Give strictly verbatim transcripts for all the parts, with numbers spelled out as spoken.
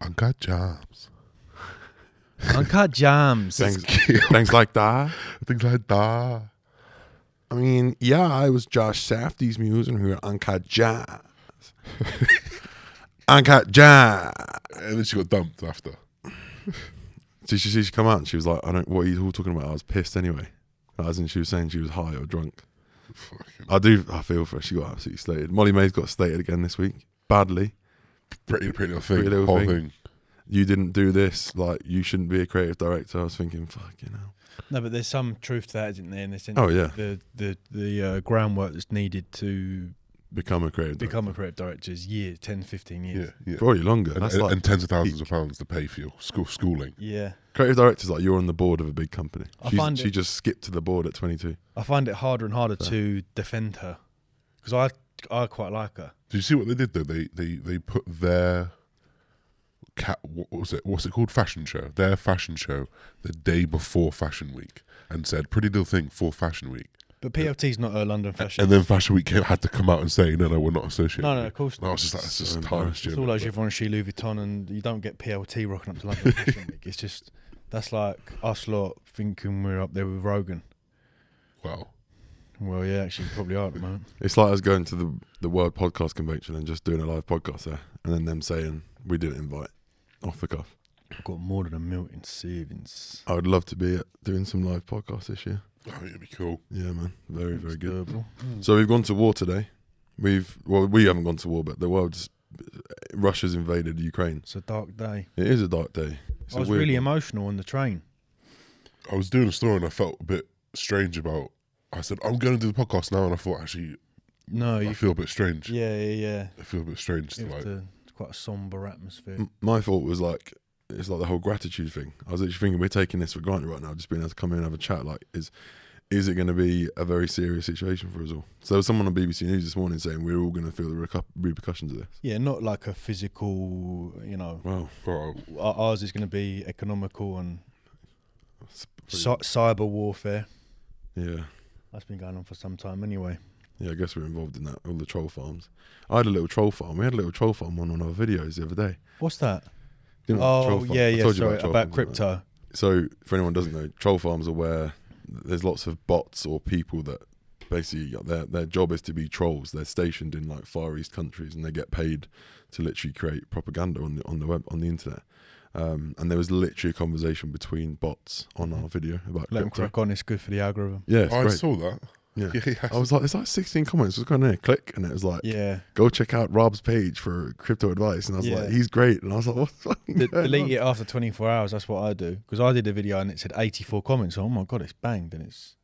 Uncut jams. Uncut jams. Things, things like that. Things like that. I mean, yeah, I was Josh Safdie's muse and we were uncut jams. Uncut jams. And then she got dumped after. So she, she, she come out and she was like, I don't, what are you all talking about? I was pissed anyway. As in, she was saying she was high or drunk. Fucking I do, I feel for her. She got absolutely slated. Molly May's got slated again this week. Badly. Pretty, pretty little thing. Pretty little thing. thing. You didn't do this. Like, you shouldn't be a creative director. I was thinking, fucking hell. No, but there's some truth to that, isn't there? In this, oh yeah, the the the uh, groundwork that's needed to become a creative become director. a creative director is years, ten, fifteen years, yeah, yeah. probably longer, and, that's and, like and tens of thousands peak. of pounds to pay for your school schooling. Yeah, creative directors like you're on the board of a big company. I find it, she just skipped to the board at twenty-two. I find it harder and harder so. to defend her because I I quite like her. Did you see what they did though? They they they put their Cat, what was it? What's it called? Fashion show. Their fashion show the day before Fashion Week, and said "Pretty Little Thing" for Fashion Week. But P L T's not a London Fashion. And then Fashion Week came, had to come out and say, "No, no, we're not associated." No, no, of course. No, it's just like it's just tiresome. It's all like Givenchy, she Louis Vuitton, and you don't get P L T rocking up to London Fashion Week. It's just that's like us lot thinking we're up there with Rogan. Well, well, yeah, actually, we probably are at the moment. It's like us going to the the World Podcast Convention and just doing a live podcast there, and then them saying we didn't invite. Off the cuff. I've got more than a million savings. I would love to be doing some live podcasts this year. Oh, it'd be cool. Yeah, man. Very, very good. Mm. So we've gone to war today. We've well, we haven't gone to war, but the world's Russia's invaded Ukraine. It's a dark day. It is a dark day. It's I was really one. emotional on the train. I was doing a story and I felt a bit strange about. I said I'm going to do the podcast now, and I thought actually, no, I you feel f- a bit strange. Yeah, yeah, yeah. I feel a bit strange to like. To Quite a somber atmosphere. M- my thought was like, it's like the whole gratitude thing. I was actually thinking we're taking this for granted right now, just being able to come in and have a chat. Like, is is it going to be a very serious situation for us all? So there was someone on B B C News this morning saying we're all going to feel the recu- repercussions of this. Yeah, not like a physical, you know. Well, wow. Ours is going to be economical and c- cyber warfare. Yeah. That's been going on for some time anyway. Yeah, I guess we're involved in that, all the troll farms. I had a little troll farm. We had a little troll farm on one of our videos the other day. What's that? You know, oh, yeah, yeah, sorry, about, about farms, crypto. Right? So, for anyone who doesn't know, troll farms are where there's lots of bots or people that basically, their their job is to be trolls. They're stationed in like Far East countries and they get paid to literally create propaganda on the, on the web, on the internet. Um, and there was literally a conversation between bots on our video about Let crypto. Them crack on, it's good for the algorithm. Yeah, it's I great. saw that. Yeah. Yeah, yeah, I was like, it's like sixteen comments. What's going on here? Click, and it was like, yeah, go check out Rob's page for crypto advice. And I was yeah. like, he's great. And I was like, what's fucking D- delete on? It after twenty-four hours. That's what I do because I did a video and it said eighty-four comments. Oh my god, it's banged, and it's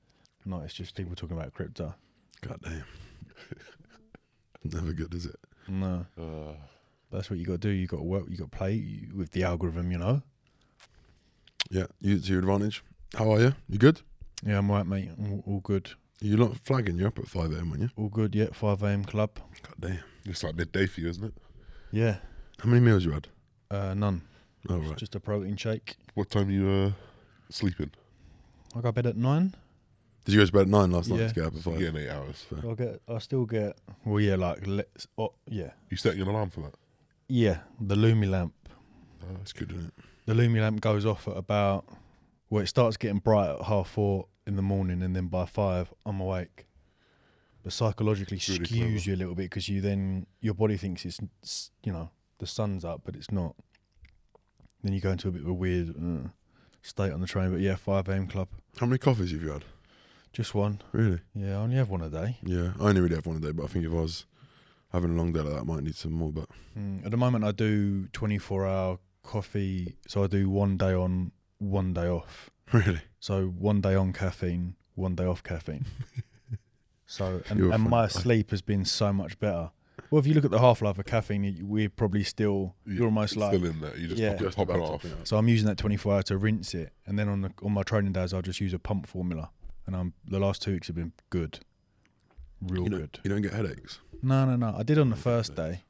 not. It's just people talking about crypto. God damn, never good, is it? No, uh, that's what you got to do. You got to work. You got to play with the algorithm. You know. Yeah, use it to your advantage. How are you? You good? Yeah, I'm right, mate. All, all good. You're not flagging, you're up at five a.m, aren't you? All good, yeah, five a.m. club. God damn. It's like midday for you, isn't it? Yeah. How many meals you had? Uh, none. Oh, right. Just a protein shake. What time are you uh, sleeping? I got to bed at nine. Did you go to bed at nine last yeah. night to get up at five? Yeah, eight hours. So. I get. I still get, well, yeah, like, let's, oh, yeah. You setting an alarm for that? Yeah, the Lumie lamp. Oh, that's good, isn't it? The Lumie lamp goes off at about, well, it starts getting bright at half four in the morning, and then by five I'm awake, but psychologically really skews clever. You a little bit because you then your body thinks it's, you know, the sun's up but it's not, then you go into a bit of a weird uh, state on the train. But yeah, five a.m. club. How many coffees have you had? Just one, really? Yeah, I only have one a day. Yeah, I only really have one a day, but I think if I was having a long day like that I might need some more. But mm, at the moment I do twenty-four hour coffee, so I do one day on one day off. Really? So one day on caffeine, one day off caffeine. So and, and my sleep has been so much better. Well, if you look at the half-life of caffeine, we're probably still you're yeah, almost like still in there. You just yeah. pop, pop it off. It so I'm using that twenty-four hour to rinse it, and then on the on my training days, I'll just use a pump formula. And I'm the last two weeks have been good, real you good. You don't get headaches? No, no, no. I did on the first day.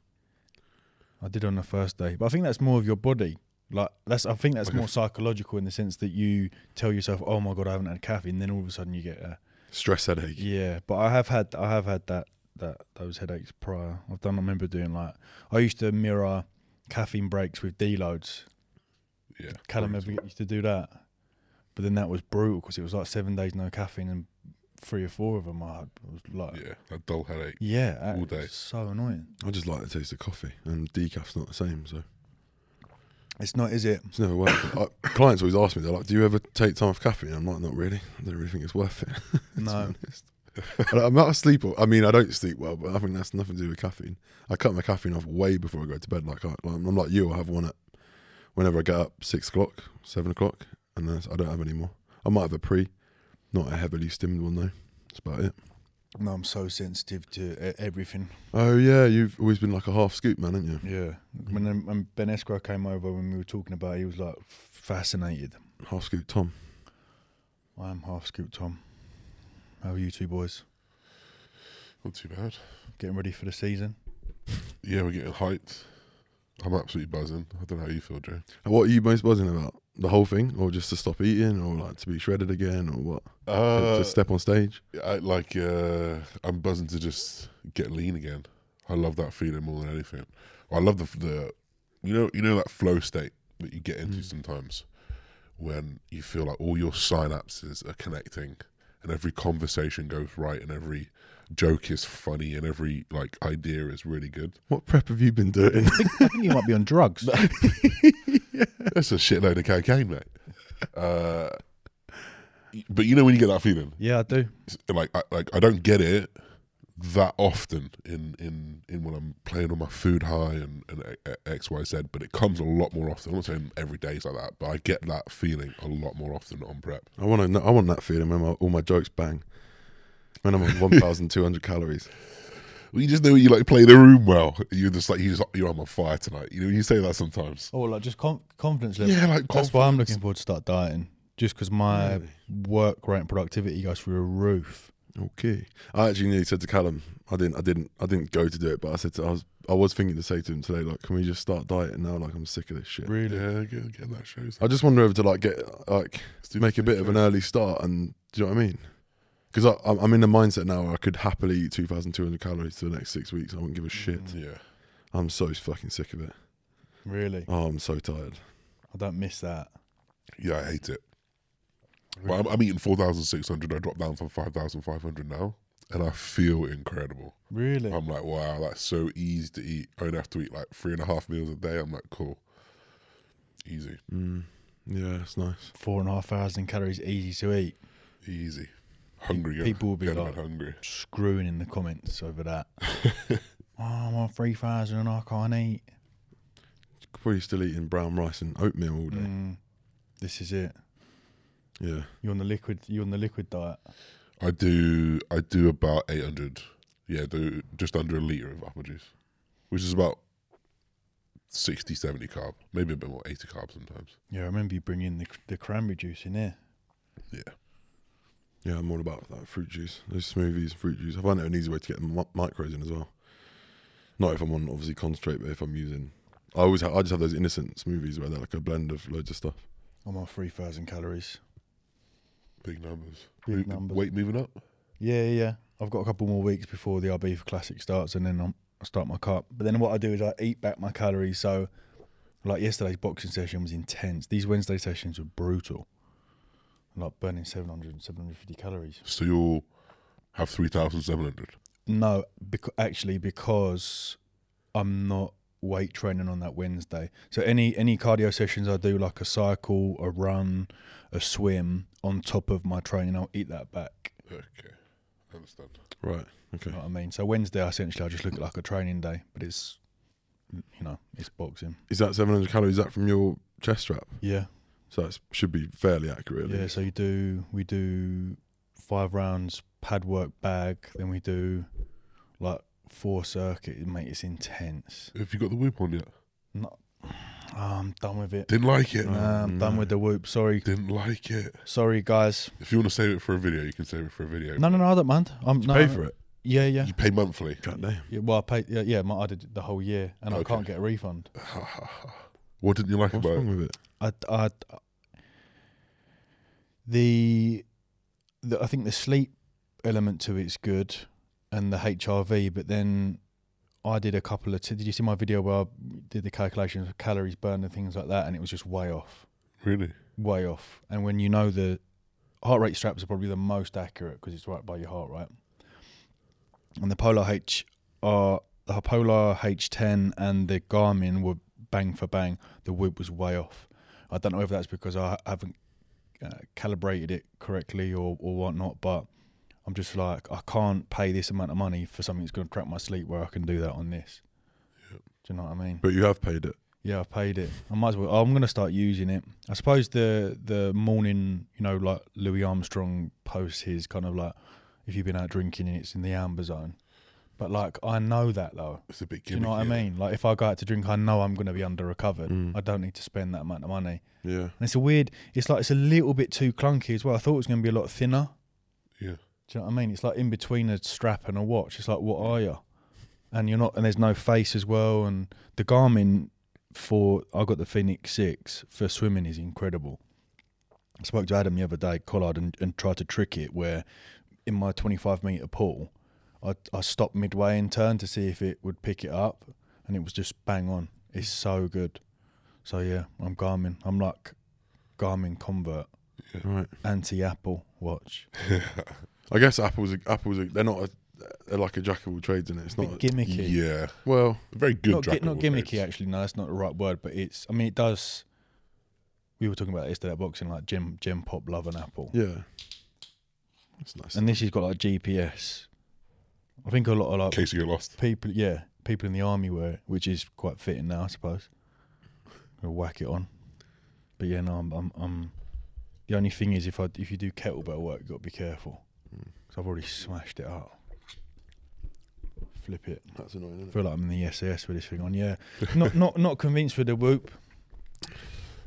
I did on the first day, but I think that's more of your body. Like that's, I think that's okay. more psychological in the sense that you tell yourself, "Oh my god, I haven't had caffeine." Then all of a sudden you get a stress headache. Yeah, but I have had, I have had that that those headaches prior. I've done. I remember doing like I used to mirror caffeine breaks with deloads. Yeah. Callum ever used to do that. But then that was brutal because it was like seven days no caffeine and three or four of them I had. It was like, yeah, a dull headache. Yeah. All day. So annoying. I just like the taste of coffee and decaf's not the same, so. It's not, is it? It's never worth it. I, clients always ask me, they're like, do you ever take time off caffeine? I'm like, not really. I don't really think it's worth it. No. I'm not a sleeper. I mean, I don't sleep well, but I think that's nothing to do with caffeine. I cut my caffeine off way before I go to bed. Like, I, I'm like you, I have one at whenever I get up, six o'clock, seven o'clock, and then I don't have any more. I might have a pre, not a heavily stimmed one though. That's about it. No, I'm so sensitive to everything. Oh yeah, you've always been like a half scoop man, haven't you? Yeah. When, when Ben Escrow came over, when we were talking about it, he was like fascinated. Half scoop Tom. I am half scoop Tom. How are you two boys? Not too bad. Getting ready for the season? Yeah, we're getting hyped. I'm absolutely buzzing. I don't know how you feel, Joe. And what are you most buzzing about? The whole thing? Or just to stop eating? Or like to be shredded again? Or what? Uh, to step on stage? I, like, uh, I'm buzzing to just get lean again. I love that feeling more than anything. I love the, the you know, you know that flow state that you get into mm. sometimes when you feel like all your synapses are connecting. And every conversation goes right, and every joke is funny, and every like idea is really good. What prep have you been doing? I think you might be on drugs. Yeah. That's a shitload of cocaine, mate. Uh, but you know when you get that feeling? Yeah, I do. Like, I, like I don't get it that often in in, in when I'm playing on my food high and, and X, Y, Z, but it comes a lot more often. I'm not saying every day's like that, but I get that feeling a lot more often on prep. I want to. I want that feeling when my, all my jokes bang, when I'm on one thousand two hundred calories. Well, you just know you like play the room well. You're just like, you're, just, you're on fire tonight. You know, you say that sometimes. Oh, like just com- confidence level. Yeah, like confidence. That's why I'm looking forward to start dieting, just because my really? work rate and productivity goes through a roof. Okay, I actually nearly said to Callum, I didn't, I didn't, I didn't go to do it, but I said to, I was, I was thinking to say to him today, like, can we just start dieting now? Like, I'm sick of this shit. Really? Yeah, get, get that shows. I just wonder if to like get like make a bit of an early start, and do you know what I mean? Because I'm in the mindset now where I could happily eat two thousand two hundred calories for the next six weeks. I wouldn't give a shit. Mm. Yeah, I'm so fucking sick of it. Really? Oh, I'm so tired. I don't miss that. Yeah, I hate it. Well, I'm, I'm eating four thousand six hundred. I dropped down from five thousand five hundred now, and I feel incredible. Really? I'm like, wow, that's so easy to eat. I don't have to eat like three and a half meals a day. I'm like, cool. Easy. Mm. Yeah, it's nice. Four and a half thousand calories, easy to eat. Easy. Hungry. People will be like hungry. Screwing in the comments over that. Oh, I'm on three thousand and I can't eat. Probably still eating brown rice and oatmeal all day. Mm. This is it. Yeah, you on the liquid? You on the liquid diet? I do. I do about eight hundred. Yeah, do just under a liter of apple juice, which is about sixty, seventy carb, maybe a bit more, eighty carb sometimes. Yeah, I remember you bringing the the cranberry juice in there. Yeah, yeah, I'm all about that fruit juice. Those smoothies, fruit juice. I find it an easy way to get mi- micros in as well. Not if I'm on obviously concentrate, but if I'm using, I always ha- I just have those innocent smoothies where they're like a blend of loads of stuff. I'm on three thousand calories. Big numbers. Big numbers. Weight moving up? Yeah, yeah. I've got a couple more weeks before the I B F Classic starts, and then I'm, I start my carb. But then what I do is I eat back my calories. So, like, yesterday's boxing session was intense. These Wednesday sessions were brutal. I'm like burning seven hundred, seven hundred fifty calories. So you'll have three thousand seven hundred? No, beca- actually, because I'm not weight training on that Wednesday. So any any cardio sessions I do, like a cycle, a run, a swim, on top of my training, I'll eat that back. Okay, I understand. Right, okay. You know what I mean? So Wednesday, essentially, I just look at like a training day, but it's, you know, it's boxing. Is that seven hundred calories, is that from your chest strap? Yeah. So that should be fairly accurate. Yeah, so you do, we do five rounds, pad work bag, then we do like four circuit, mate, it's intense. Have you got the whoop on yet? No. Oh, I'm done with it. Didn't like it. Nah, I'm no. done with the whoop. Sorry. Didn't like it. Sorry, guys. If you want to save it for a video, you can save it for a video. No, no, no, I don't mind. I'm no, pay for it. Yeah, yeah. You pay monthly. Can't they? Yeah, well, I paid. Yeah, yeah, I did it the whole year, and okay. I can't get a refund. What didn't you like What's about it? What's wrong with it? I, I, the, the, I think the sleep element to it's good, and the H R V, but then I did a couple of, t- did you see my video where I did the calculations of calories burned and things like that, and it was just way off. Really? Way off. And when you know the heart rate straps are probably the most accurate because it's right by your heart, right? And the Polar H are, the Polar H ten and the Garmin were bang for bang. The Whoop was way off. I don't know if that's because I haven't uh, calibrated it correctly or, or whatnot, but I'm just like, I can't pay this amount of money for something that's going to track my sleep where I can do that on this. Yep. Do you know what I mean? But you have paid it. Yeah, I've paid it. I might as well. I'm going to start using it. I suppose the the morning, you know, like Louis Armstrong posts his kind of like, if you've been out drinking and it's in the amber zone. But like, I know that though. It's a bit gimmicky. Do you know what yeah. I mean? Like, if I go out to drink, I know I'm going to be under-recovered. Mm. I don't need to spend that amount of money. Yeah. And it's a weird, it's like, it's a little bit too clunky as well. I thought it was going to be a lot thinner. Yeah. Do you know what I mean? It's like in between a strap and a watch. It's like, what are you? And you're not, and there's no face as well. And the Garmin for, I got the Phoenix Six for swimming is incredible. I spoke to Adam the other day, Collard, and, and tried to trick it where in my twenty-five meter pool, I, I stopped midway and turned to see if it would pick it up. And it was just bang on. It's so good. So yeah, I'm Garmin. I'm like Garmin convert. Yeah, right. Anti-Apple watch. I guess Apple's a, Apple's a, they're not a, they're like a jack of all trades, isn't it? It's not a bit gimmicky. A, yeah, well, a very good. Not, jack not of all gimmicky, trades. Actually. No, that's not the right word. But it's. I mean, it does. We were talking about yesterday at boxing, like gym, gym pop, love an Apple. Yeah, that's nice. And this has got like G P S. I think a lot of like in case you get lost. People, yeah, people in the army wear it, which is quite fitting now, I suppose. We'll whack it on. But yeah, no, I'm, I'm, I'm. The only thing is, if I if you do kettlebell work, you got to be careful. Because I've already smashed it up. Flip it. That's annoying, isn't it? I feel like I'm in the S A S with this thing on, yeah. Not not not convinced with the Whoop.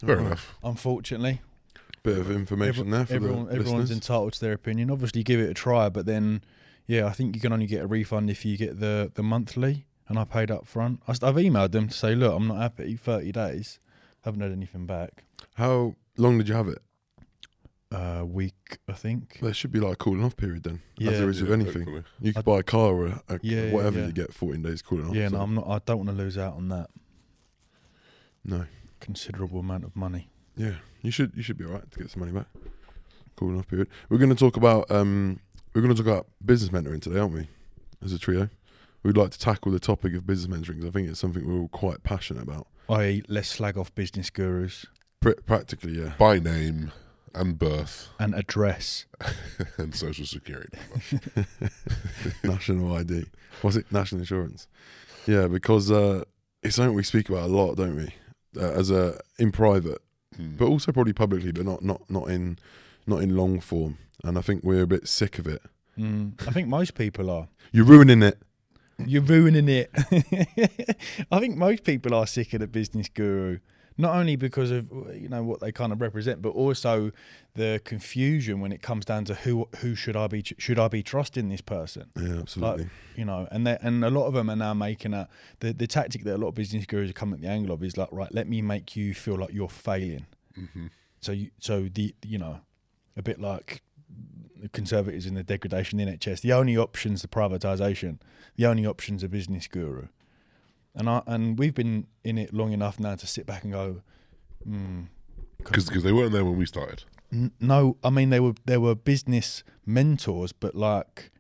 Fair uh, enough. Unfortunately. Bit of information Every, there for everyone, the Everyone's listeners. Entitled to their opinion. Obviously, give it a try, but then, yeah, I think you can only get a refund if you get the, the monthly, and I paid up front. I, I've emailed them to say, look, I'm not happy, thirty days. Haven't had anything back. How long did you have it? Uh, week, I think. There should be like a cooling off period then, yeah, as there is yeah, with anything. Hopefully. You could buy a car or a, a yeah, whatever yeah. you get fourteen days cooling off. Yeah, so. no, I'm not. I don't want to lose out on that. No, considerable amount of money. Yeah, you should. You should be alright to get some money back. Cooling off period. We're going to talk about. Um, we're going to talk about business mentoring today, aren't we? As a trio, we'd like to tackle the topic of business mentoring because I think it's something we're all quite passionate about. that is, let's slag off business gurus. Pr- practically, yeah. By name. And birth. And address. And social security. National I D. Was it national insurance? Yeah, because uh, it's something we speak about a lot, don't we? Uh, as a in private, mm. but also probably publicly, but not, not, not in not in long form. And I think we're a bit sick of it. Mm. I think most people are. You're ruining it. You're ruining it. I think most people are sick of the business guru. Not only because of, you know, what they kind of represent, but also the confusion when it comes down to who who should I be should I be trusting this person? Yeah, absolutely. Like, you know, and and a lot of them are now making a the, the tactic that a lot of business gurus are coming at the angle of is like, right, let me make you feel like you're failing. Mm-hmm. So you, so the you know, a bit like the Conservatives in the degradation in N H S. The only option's the privatisation. The only option's a business guru. And I, and we've been in it long enough now to sit back and go, because mm, they weren't there when we started. N- no, I mean they were there were business mentors, but like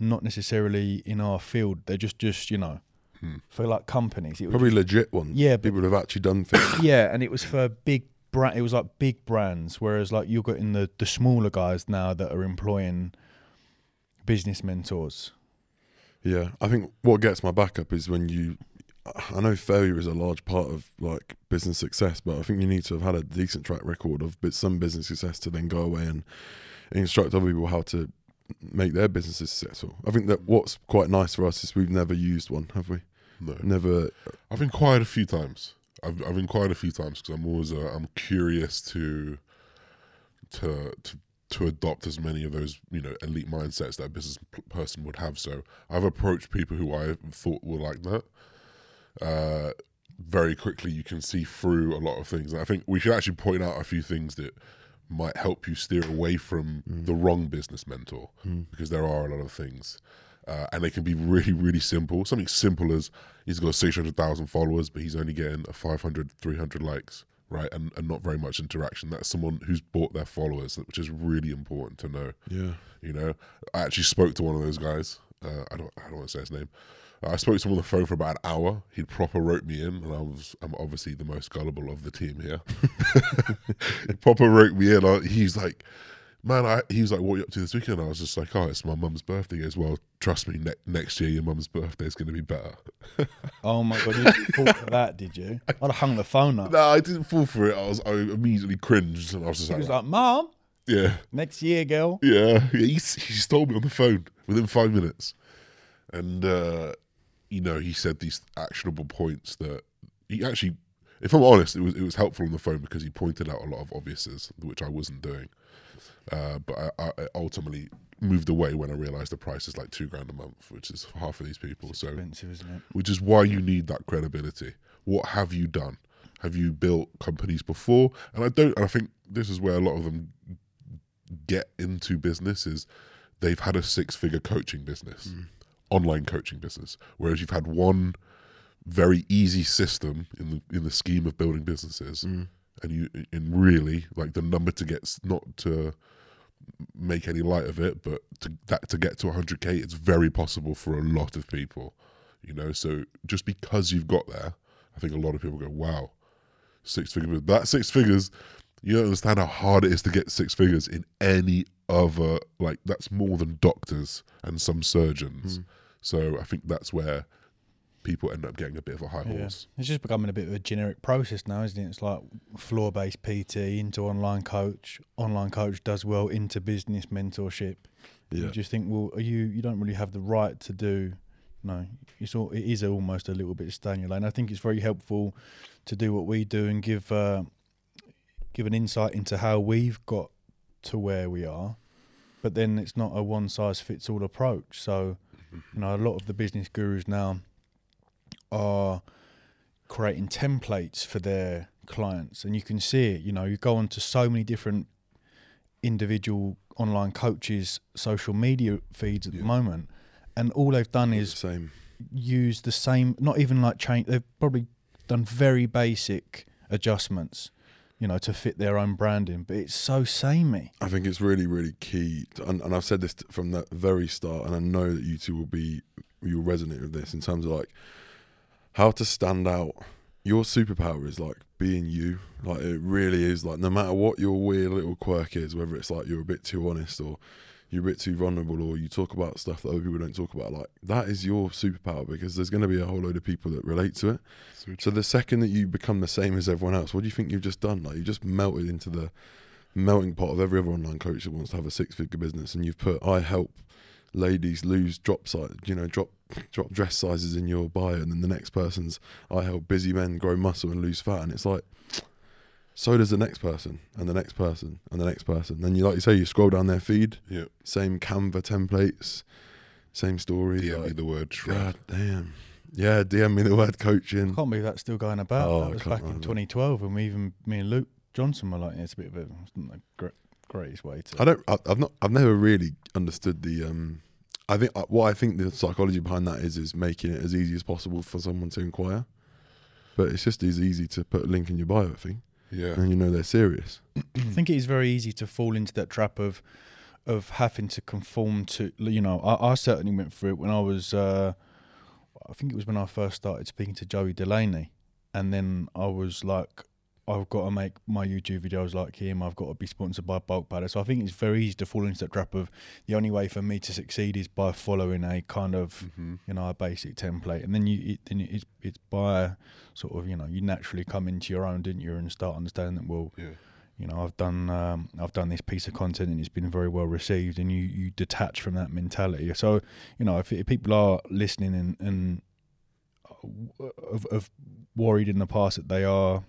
not necessarily in our field. They're just just you know hmm. for like companies. It was probably just, legit ones. Yeah, people have actually done things. Yeah, and it was for big brand. It was like big brands, whereas like you're getting the the smaller guys now that are employing business mentors. Yeah, I think what gets my back up is when you. I know failure is a large part of like business success, but I think you need to have had a decent track record of some business success to then go away and instruct other people how to make their businesses successful. I think that what's quite nice for us is we've never used one, have we? No, never. I've inquired a few times. I've I've inquired a few times because I'm always uh, I'm curious to to to to adopt as many of those, you know, elite mindsets that a business person would have. So I've approached people who I thought were like that. Uh, very quickly you can see through a lot of things. And I think we should actually point out a few things that might help you steer away from mm. the wrong business mentor, mm. because there are a lot of things. Uh, and they can be really, really simple. Something simple as he's got six hundred thousand followers, but he's only getting five hundred, three hundred likes, right? And, and not very much interaction. That's someone who's bought their followers, which is really important to know. Yeah. You know, I actually spoke to one of those guys. Uh, I don't I don't want to say his name. Uh, I spoke to him on the phone for about an hour. He proper wrote me in, and I was, I'm obviously the most gullible of the team here. He proper wrote me in. I, he's like, man, I, he was like, what are you up to this weekend? And I was just like, oh, it's my mum's birthday as well. Trust me, ne- next year your mum's birthday is going to be better. Oh my God, you didn't fall for that, did you? I'd have hung the phone up. No, I didn't fall for it. I was, I immediately cringed, and I was just he like, he was like, Mum? Yeah. Next year, girl. Yeah. yeah he, he stole me on the phone within five minutes. And, uh, you know, he said these actionable points that he actually, if I'm honest, it was, it was helpful on the phone because he pointed out a lot of obviouses, which I wasn't doing. Uh, but I, I ultimately moved away when I realised the price is like two grand a month, which is half of these people. It's so expensive, isn't it? Which is why you need that credibility. What have you done? Have you built companies before? And I don't. And I think this is where a lot of them get into business is they've had a six-figure coaching business, mm. online coaching business, whereas you've had one very easy system in the in the scheme of building businesses. Mm. And you, and really, like the number to get, not to make any light of it, but to that to get to one hundred K, it's very possible for a lot of people, you know. So just because you've got there, I think a lot of people go, "Wow, six figures." That six figures, you don't understand how hard it is to get six figures in any other. Like that's more than doctors and some surgeons. Mm. So I think that's where people end up getting a bit of a high yeah. horse. It's just becoming a bit of a generic process now, isn't it? It's like floor-based P T into online coach. Online coach does well into business mentorship. Yeah. You just think, well, are you you don't really have the right to do. No, it's all it is almost a little bit staying your lane. I think it's very helpful to do what we do and give uh, give an insight into how we've got to where we are. But then it's not a one-size-fits-all approach. So, you know, a lot of the business gurus now are creating templates for their clients, and you can see it. You know, you go on to so many different individual online coaches' social media feeds at yeah. the moment, and all they've done all is the same. use the same, not even like change. They've probably done very basic adjustments, you know, to fit their own branding, but it's so samey. I think it's really, really key, to, and, and I've said this from the very start, and I know that you two will be, you'll resonate with this in terms of like, how to stand out. Your superpower is like being you. Like it really is. Like no matter what your weird little quirk is, whether it's like you're a bit too honest or you're a bit too vulnerable or you talk about stuff that other people don't talk about, like that is your superpower because there's going to be a whole load of people that relate to it. Sweet. So the second that you become the same as everyone else, what do you think you've just done? Like you just melted into the melting pot of every other online coach that wants to have a six-figure business, and you've put, I help ladies lose drop size, you know, drop drop dress sizes in your bio, and then the next person's, I help busy men grow muscle and lose fat, and it's like, so does the next person, and the next person, and the next person. Then you, like you say, you scroll down their feed, yep. same Canva templates, same story. D M like, me the word shred. God damn. Yeah, D M me the word coaching. I can't believe that's still going about. Oh, that was back in twenty twelve when we even, me and Luke Johnson were like, yeah, it's a bit of a, a great, greatest way to. I don't. I, I've not. I've never really understood the. Um, I think what I think the psychology behind that is is making it as easy as possible for someone to inquire, but it's just as easy to put a link in your bio, I think. Yeah, and you know they're serious. I think it is very easy to fall into that trap of, of having to conform to. You know, I, I certainly went through it when I was. Uh, I think it was when I first started speaking to Joey Delaney, and then I was like, I've got to make my YouTube videos like him. I've got to be sponsored by Bulk Powder. So I think it's very easy to fall into that trap of the only way for me to succeed is by following a kind of, mm-hmm. you know, a basic template. And then you, it, then it's it's by sort of, you know, you naturally come into your own, didn't you, and start understanding that, well, yeah. you know, I've done um, I've done this piece of content and it's been very well received, and you, you detach from that mentality. So, you know, if, if people are listening and, and have, have worried in the past that they are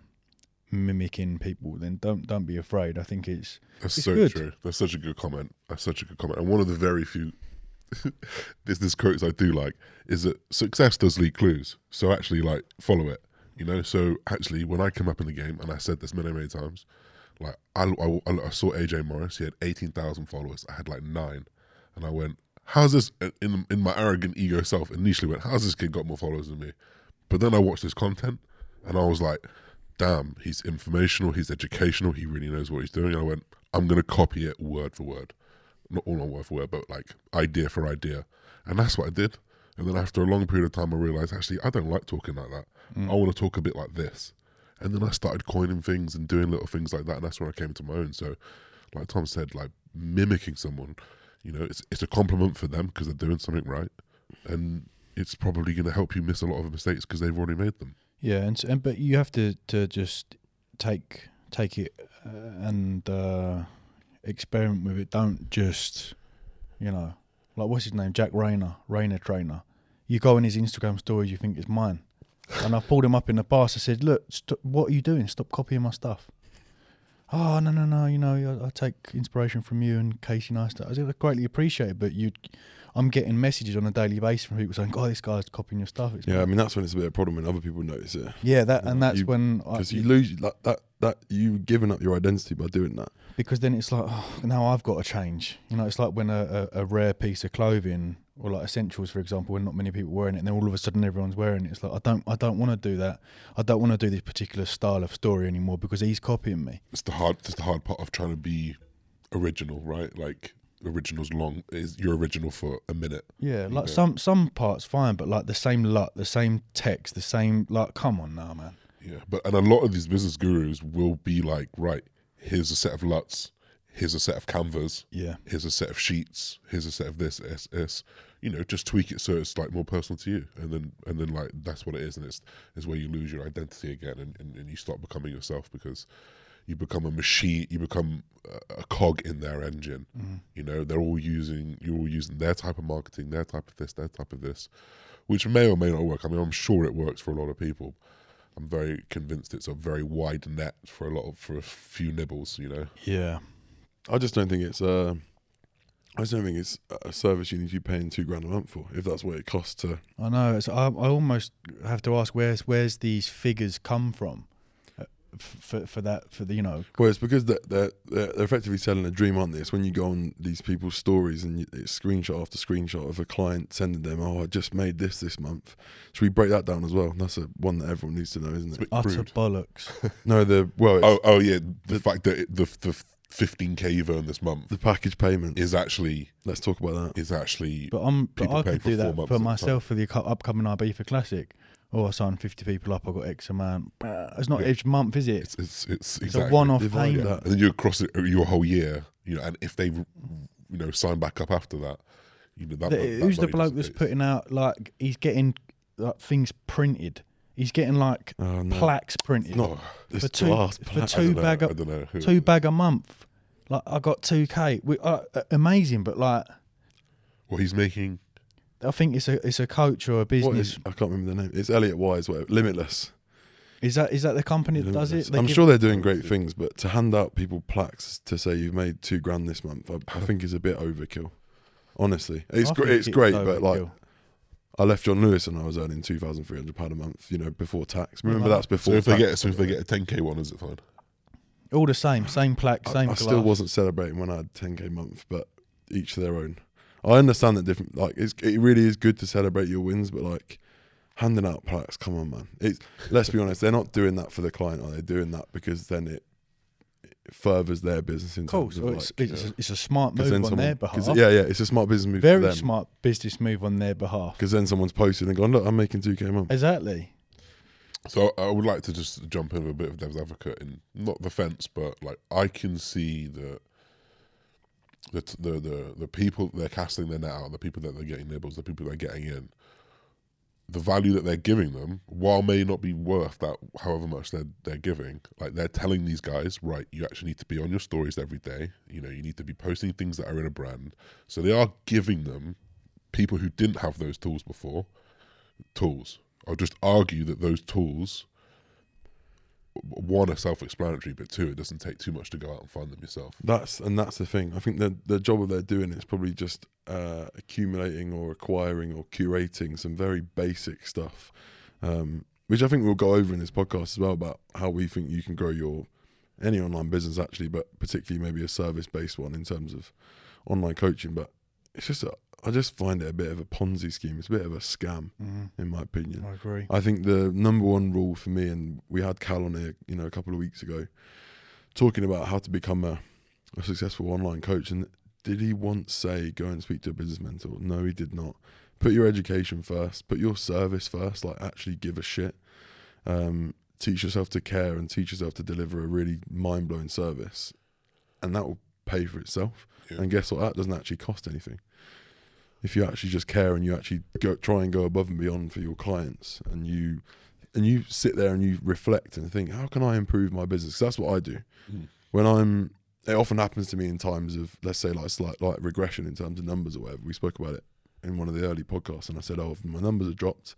mimicking people, then don't don't be afraid. I think it's that's it's so good. True. That's such a good comment. That's such a good comment. And one of the very few business quotes I do like is that success does lead clues. So actually, like, follow it. You know. So actually, when I came up in the game, and I said this many many times, like I I, I saw A J Morris. He had eighteen thousand followers. I had like nine, and I went, how's this, in in my arrogant ego self, initially went, how's this kid got more followers than me? But then I watched his content and I was like, damn, he's informational, he's educational, he really knows what he's doing. And I went, I'm going to copy it word for word. Not all on word for word, but like idea for idea. And that's what I did. And then after a long period of time, I realized, actually, I don't like talking like that. Mm. I want to talk a bit like this. And then I started coining things and doing little things like that. And that's when I came to my own. So like Tom said, like mimicking someone, you know, it's it's a compliment for them because they're doing something right. And it's probably going to help you miss a lot of mistakes because they've already made them. Yeah, and, and but you have to, to just take take it uh, and uh, experiment with it. Don't just, you know, like what's his name? Jack Rayner, Rayner Trainer. You go in his Instagram stories, you think it's mine. And I pulled him up in the past. I said, look, st- what are you doing? Stop copying my stuff. Oh, no, no, no. You know, I, I take inspiration from you and Casey Neistat. I said, I greatly appreciate it, but you, I'm getting messages on a daily basis from people saying, oh, this guy's copying your stuff. It's yeah, me. I mean, that's when it's a bit of a problem when other people notice it. Yeah, that, you and know, that's you, when... Because you lose, like, that, that you've given up your identity by doing that. Because then it's like, oh, now I've got to change. You know, it's like when a, a, a rare piece of clothing... or like essentials, for example, when not many people wearing it, and then all of a sudden everyone's wearing it. It's like, I don't I don't want to do that. I don't want to do this particular style of story anymore because he's copying me. It's the hard it's the hard part of trying to be original, right? Like, original's long. Is your original for a minute. Yeah, like know? some some parts fine, but like the same LUT, the same text, the same, like, come on now, man. Yeah, but and a lot of these business gurus will be like, right, here's a set of LUTs, here's a set of canvas, yeah, here's a set of sheets, here's a set of this, S S. You know, just tweak it so it's like more personal to you, and then and then like that's what it is, and it's is where you lose your identity again, and, and, and you start becoming yourself because you become a machine, you become a, a cog in their engine. Mm. You know, they're all using you're all using their type of marketing, their type of this, their type of this, which may or may not work. I mean, I'm sure it works for a lot of people. I'm very convinced it's a very wide net for a lot of, for a few nibbles. You know. Yeah, I just don't think it's. Uh... I just don't think it's a service you need to be paying two grand a month for, if that's what it costs to... I know. It's, I, I almost have to ask, where's where's these figures come from for for that, for the, you know... Well, it's because they're, they're, they're effectively selling a dream, aren't they? It's when you go on these people's stories and you, it's screenshot after screenshot of a client sending them, oh, I just made this this month. Should we break that down as well? That's a one that everyone needs to know, isn't it? Utter rude. Bollocks. No, the... well, oh, oh, yeah, the, the fact that it, the... the fifteen K you've earned this month. The package payment is actually. Let's talk about that. Is actually. But I'm. But I could do that for myself for the upcoming I B F Classic. Oh, I signed fifty people up. I got X amount. It's not yeah. each month, is it? It's it's it's, it's exactly. a one-off payment. Yeah. And then you across it, your whole year, you know. And if they, you know, sign back up after that, you know that. The, that who's the bloke that's putting out, like, he's getting like things printed. He's getting like oh, no. plaques printed no, for two for two bag know, a, two bag a month. Like, I got two k. We uh, amazing, but like, what he's making? I think it's a it's a coach or a business. What is, I can't remember the name. It's Elliot Wise, whatever. Limitless. Is that is that the company that Limitless. does it? They I'm sure they're doing great things, but to hand out people plaques to say you've made two grand this month, I, I think is a bit overkill. Honestly, it's gr- it's, it's great, overkill. But like. I left John Lewis and I was earning two thousand three hundred pound a month, you know, before tax. Remember, that's before. So if tax, they get, so if they get a ten k one, is it fine? All the same, same plaque, same. I, I still wasn't celebrating when I had ten k month, but each their own. I understand that different. Like, it's, it really is good to celebrate your wins, but like handing out plaques, come on, man. It's, let's be honest, they're not doing that for the client, are they? Doing that because then it, it furthers their business. In of course, terms of it's, like, it's, a, it's a smart move on someone, their behalf. Yeah, yeah, it's a smart business move. Very for them. smart business move on their behalf. Because then someone's posting and going, "Look, I'm making two k a month." Exactly. So I would like to just jump in with a bit of devil's advocate, and not the fence, but like I can see that the the the, the people they're casting their net out, the people that they're getting nibbles, the people they're getting in, the value that they're giving them, while may not be worth that however much they're, they're giving, like they're telling these guys, right, you actually need to be on your stories every day. You know, you need to be posting things that are in a brand. So they are giving them, people who didn't have those tools before, tools. I'll just argue that those tools, one, are self-explanatory, but two, it doesn't take too much to go out and find them yourself. That's and that's the thing. I think the the job that they're doing is probably just uh, accumulating or acquiring or curating some very basic stuff, um, which I think we'll go over in this podcast as well, about how we think you can grow your any online business actually, but particularly maybe a service-based one in terms of online coaching. But it's just a, I just find it a bit of a Ponzi scheme. It's a bit of a scam, mm. in my opinion. I agree. I think the number one rule for me, and we had Cal on here, you know, a couple of weeks ago, talking about how to become a, a successful online coach. And did he once say, go and speak to a business mentor? No, he did not. Put your education first. Put your service first. Like, actually give a shit. Um, teach yourself to care and teach yourself to deliver a really mind-blowing service. And that will pay for itself. Yeah. And guess what? That doesn't actually cost anything. If you actually just care and you actually go, try and go above and beyond for your clients, and you and you sit there and you reflect and think, how can I improve my business? 'Cause that's what I do. Mm. When I'm, it often happens to me in times of, let's say, like slight like regression in terms of numbers or whatever. We spoke about it in one of the early podcasts, and I said, oh, my numbers have dropped.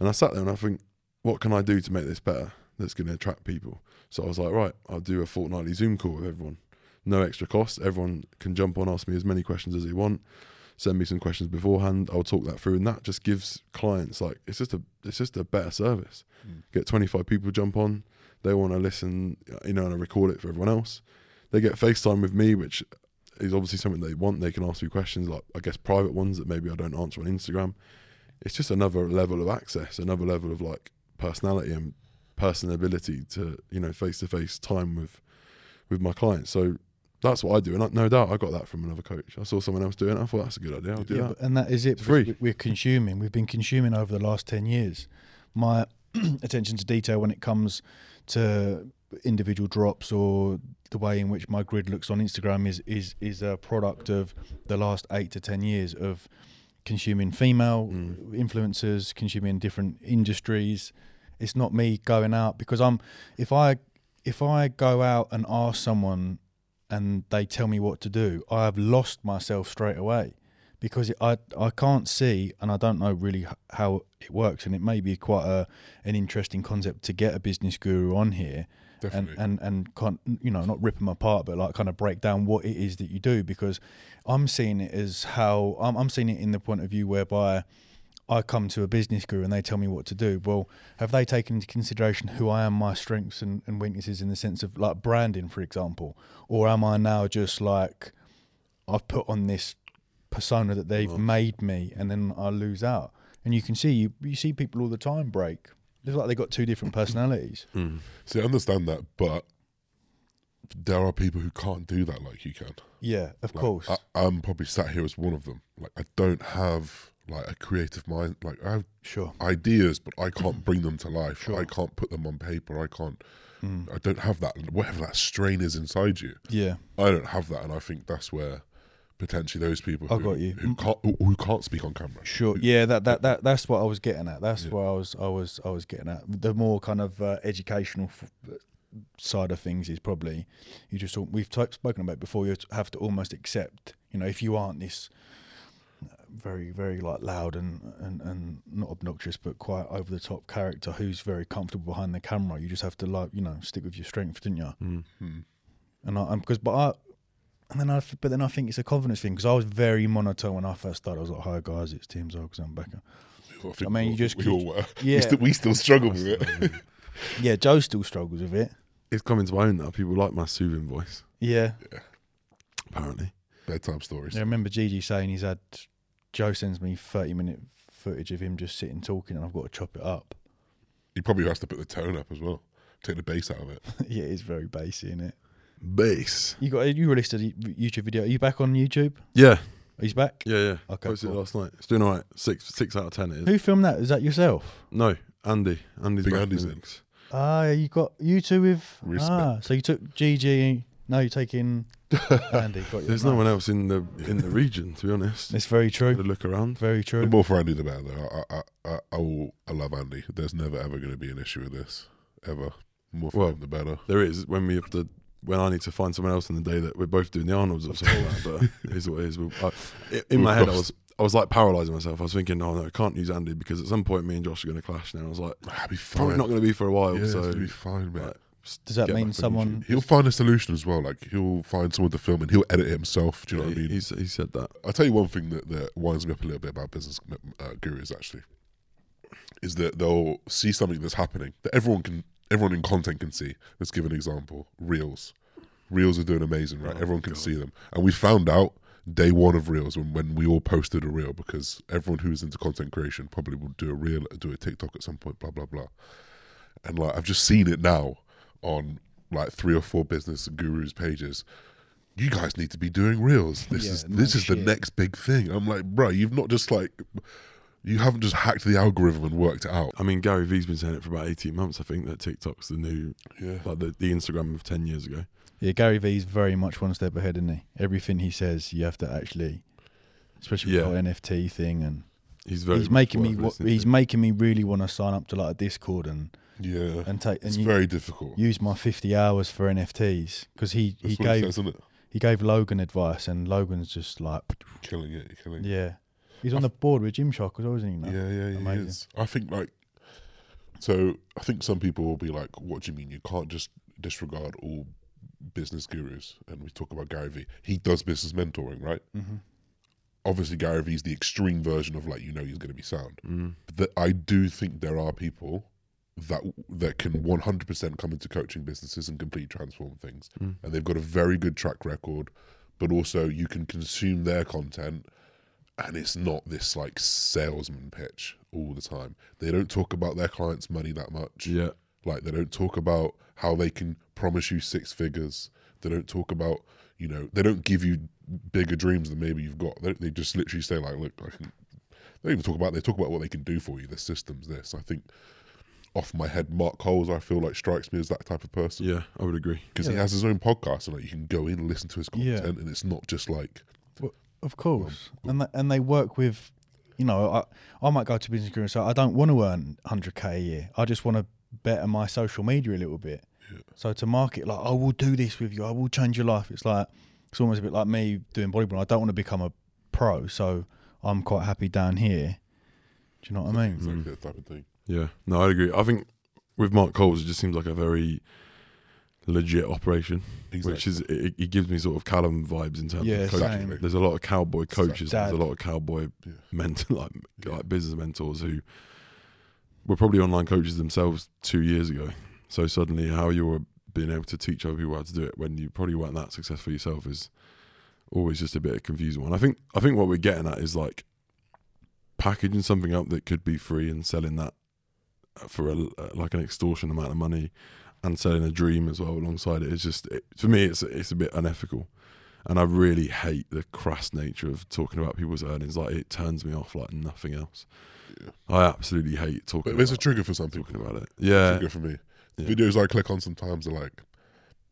And I sat there and I think, what can I do to make this better that's going to attract people? So I was like, right, I'll do a fortnightly Zoom call with everyone. No extra cost. Everyone can jump on, ask me as many questions as they want. Send me some questions beforehand. I'll talk that through, and that just gives clients, like, it's just a it's just a better service. Mm. Get twenty-five people jump on. They want to listen, you know, and I record it for everyone else. They get FaceTime with me, which is obviously something they want. They can ask me questions, like, I guess, private ones that maybe I don't answer on Instagram. It's just another level of access, another level of, like, personality and personability to, you know, face-to-face time with with my clients. So that's what I do, and I, no doubt I got that from another coach. I saw someone else doing it. I thought, that's a good idea. I'll do yeah, that. And that is it. It's free. We're consuming. We've been consuming over the last ten years. My attention to detail when it comes to individual drops or the way in which my grid looks on Instagram is is is a product of the last eight to ten years of consuming female mm. influencers, consuming different industries. It's not me going out because I'm. If I if I go out and ask someone, and they tell me what to do, I have lost myself straight away because it, I I can't see, and I don't know really how it works, and it may be quite a an interesting concept to get a business guru on here. Definitely. And and, and you know, not rip them apart, but like kind of break down what it is that you do, because I'm seeing it as how I'm, I'm seeing it in the point of view whereby I come to a business guru and they tell me what to do. Well, have they taken into consideration who I am, my strengths and, and weaknesses in the sense of like branding, for example? Or am I now just like, I've put on this persona that they've oh. made me, and then I lose out? And you can see, you, you see people all the time break. It's like they've got two different personalities. Mm. See, I understand that, but there are people who can't do that like you can. Yeah, of like, course. I, I'm probably sat here as one of them. Like, I don't have... like a creative mind, like I have sure. ideas, but I can't bring them to life. Sure. I can't put them on paper. I can't, mm. I don't have that, whatever that strain is inside you. Yeah. I don't have that. And I think that's where potentially those people who, I got you. who can't, who can't speak on camera. Sure. Who, yeah. That, that, that, that's what I was getting at. That's yeah. what I was, I was, I was getting at. The more kind of uh, educational f- side of things is probably, you just, we've t- spoken about it before. You have to almost accept, you know, if you aren't this, very very like loud and, and and not obnoxious but quite over the top character who's very comfortable behind the camera, you just have to, like, you know, stick with your strength, didn't you? Mm-hmm. And I because but I and then I but then I think it's a confidence thing, because I was very monotone when I first started. I was like, hi guys, it's Tim Zogs, I'm back. I mean, you just we all were. Yeah, we still, we still struggle with it. Yeah, Joe still struggles with it. It's coming to my own now. People like my soothing voice. Yeah, yeah. Apparently bedtime stories. Yeah, I remember Gigi saying he's had. Joe sends me thirty minute footage of him just sitting talking, and I've got to chop it up. He probably has to put the tone up as well, take the bass out of it. Yeah, it's very bassy, isn't it? Bass. You got you released a YouTube video. Are you back on YouTube? Yeah, he's back. Yeah, yeah. Okay, posted cool. It last night. It's doing alright. Six, six out of ten. It is. Who filmed that? Is that yourself? No, Andy. Andy's Big back. Andy's in. Ah, you got you two with. Respect. Ah, so you took Gigi. Now you're taking. Andy, got you. There's no one else in the in the region, to be honest. It's very true. To look around, very true. The more for Andy, the better. Though I, I, I, I, will, I love Andy. There's never ever going to be an issue with this ever. The more for well, him, the better. There is when we have to when I need to find someone else in the day that we're both doing the Arnolds or something like that. But it is what it is. I, in my head, I was I was like paralysing myself. I was thinking, oh no, I can't use Andy because at some point me and Josh are going to clash. Now I was like, ah, be fine. Probably not going to be for a while. Yeah, so it's going to be fine, mate. Like, does that mean someone... He'll find a solution as well. Like, he'll find someone to film and he'll edit it himself. Do you know yeah, what I mean? He's, he said that. I'll tell you one thing that, that winds me up a little bit about business uh, gurus, actually, is that they'll see something that's happening that everyone can, everyone in content can see. Let's give an example. Reels. Reels are doing amazing, right? Oh, everyone can God. see them. And we found out day one of Reels, when, when we all posted a Reel, because everyone who's into content creation probably would do a Reel, do a TikTok at some point, blah, blah, blah. And like I've just seen it now on like three or four business gurus' pages. You guys need to be doing Reels. This yeah, is no this shit. is the next big thing. I'm like, bro, you've not just like... You haven't just hacked the algorithm and worked it out. I mean, Gary Vee's been saying it for about eighteen months, I think, that TikTok's the new, yeah. like the, the Instagram of ten years ago. Yeah, Gary Vee's very much one step ahead, isn't he? Everything he says, you have to actually, especially with yeah. the N F T thing, and he's very he's making me wa- he's to. making me really want to sign up to like a Discord and yeah, and take. And it's use, very difficult. Use my fifty hours for N F Ts, because he That's he gave he, says, he gave Logan advice, and Logan's just like killing it, you're killing it. Yeah. He's on the board with Gymshark, wasn't he? Yeah, yeah, yeah. He is. I think, like, so I think some people will be like, what do you mean? You can't just disregard all business gurus. And we talk about Gary Vee. He does business mentoring, right? Mm-hmm. Obviously, Gary Vee's the extreme version of, like, you know he's going to be sound. Mm. But the, I do think there are people that that can one hundred percent come into coaching businesses and completely transform things. Mm. And they've got a very good track record, but also you can consume their content, and it's not this like salesman pitch all the time. They don't talk about their clients' money that much. Yeah. Like they don't talk about how they can promise you six figures. They don't talk about, you know, they don't give you bigger dreams than maybe you've got. They, they just literally say like, look, I can, they don't even talk about, they talk about what they can do for you. The system's this. I think off my head, Mark Coles, I feel like strikes me as that type of person. Yeah, I would agree. Because yeah. he has his own podcast and like you can go in and listen to his content yeah. and it's not just like, Of course, and th- and they work with, you know, I I might go to business group and say I don't want to earn one hundred k a year. I just want to better my social media a little bit. Yeah. So to market like I will do this with you, I will change your life. It's like it's almost a bit like me doing bodybuilding. I don't want to become a pro, so I'm quite happy down here. Do you know what I mean? Exactly that type of thing. Yeah, no, I agree. I think with Mark Coles, it just seems like a very legit operation, exactly. which is it, it gives me sort of Callum vibes in terms yeah, of coaching. Same. There's a lot of cowboy coaches. There's a lot of cowboy yeah. mentor, like, yeah. like business mentors who were probably online coaches themselves two years ago. So suddenly, how you're being able to teach other people how to do it when you probably weren't that successful yourself is always just a bit of a confusing one. I think I think what we're getting at is like packaging something up that could be free and selling that for a, like an extortion amount of money. And selling a dream as well alongside it. It's just it, for me it's it's a bit unethical, and I really hate the crass nature of talking about people's earnings. Like it turns me off like nothing else. Yeah. I absolutely hate talking. But about But it's a trigger for some people. Talking about it, yeah. It's a trigger for me. Yeah. Videos I click on sometimes are like,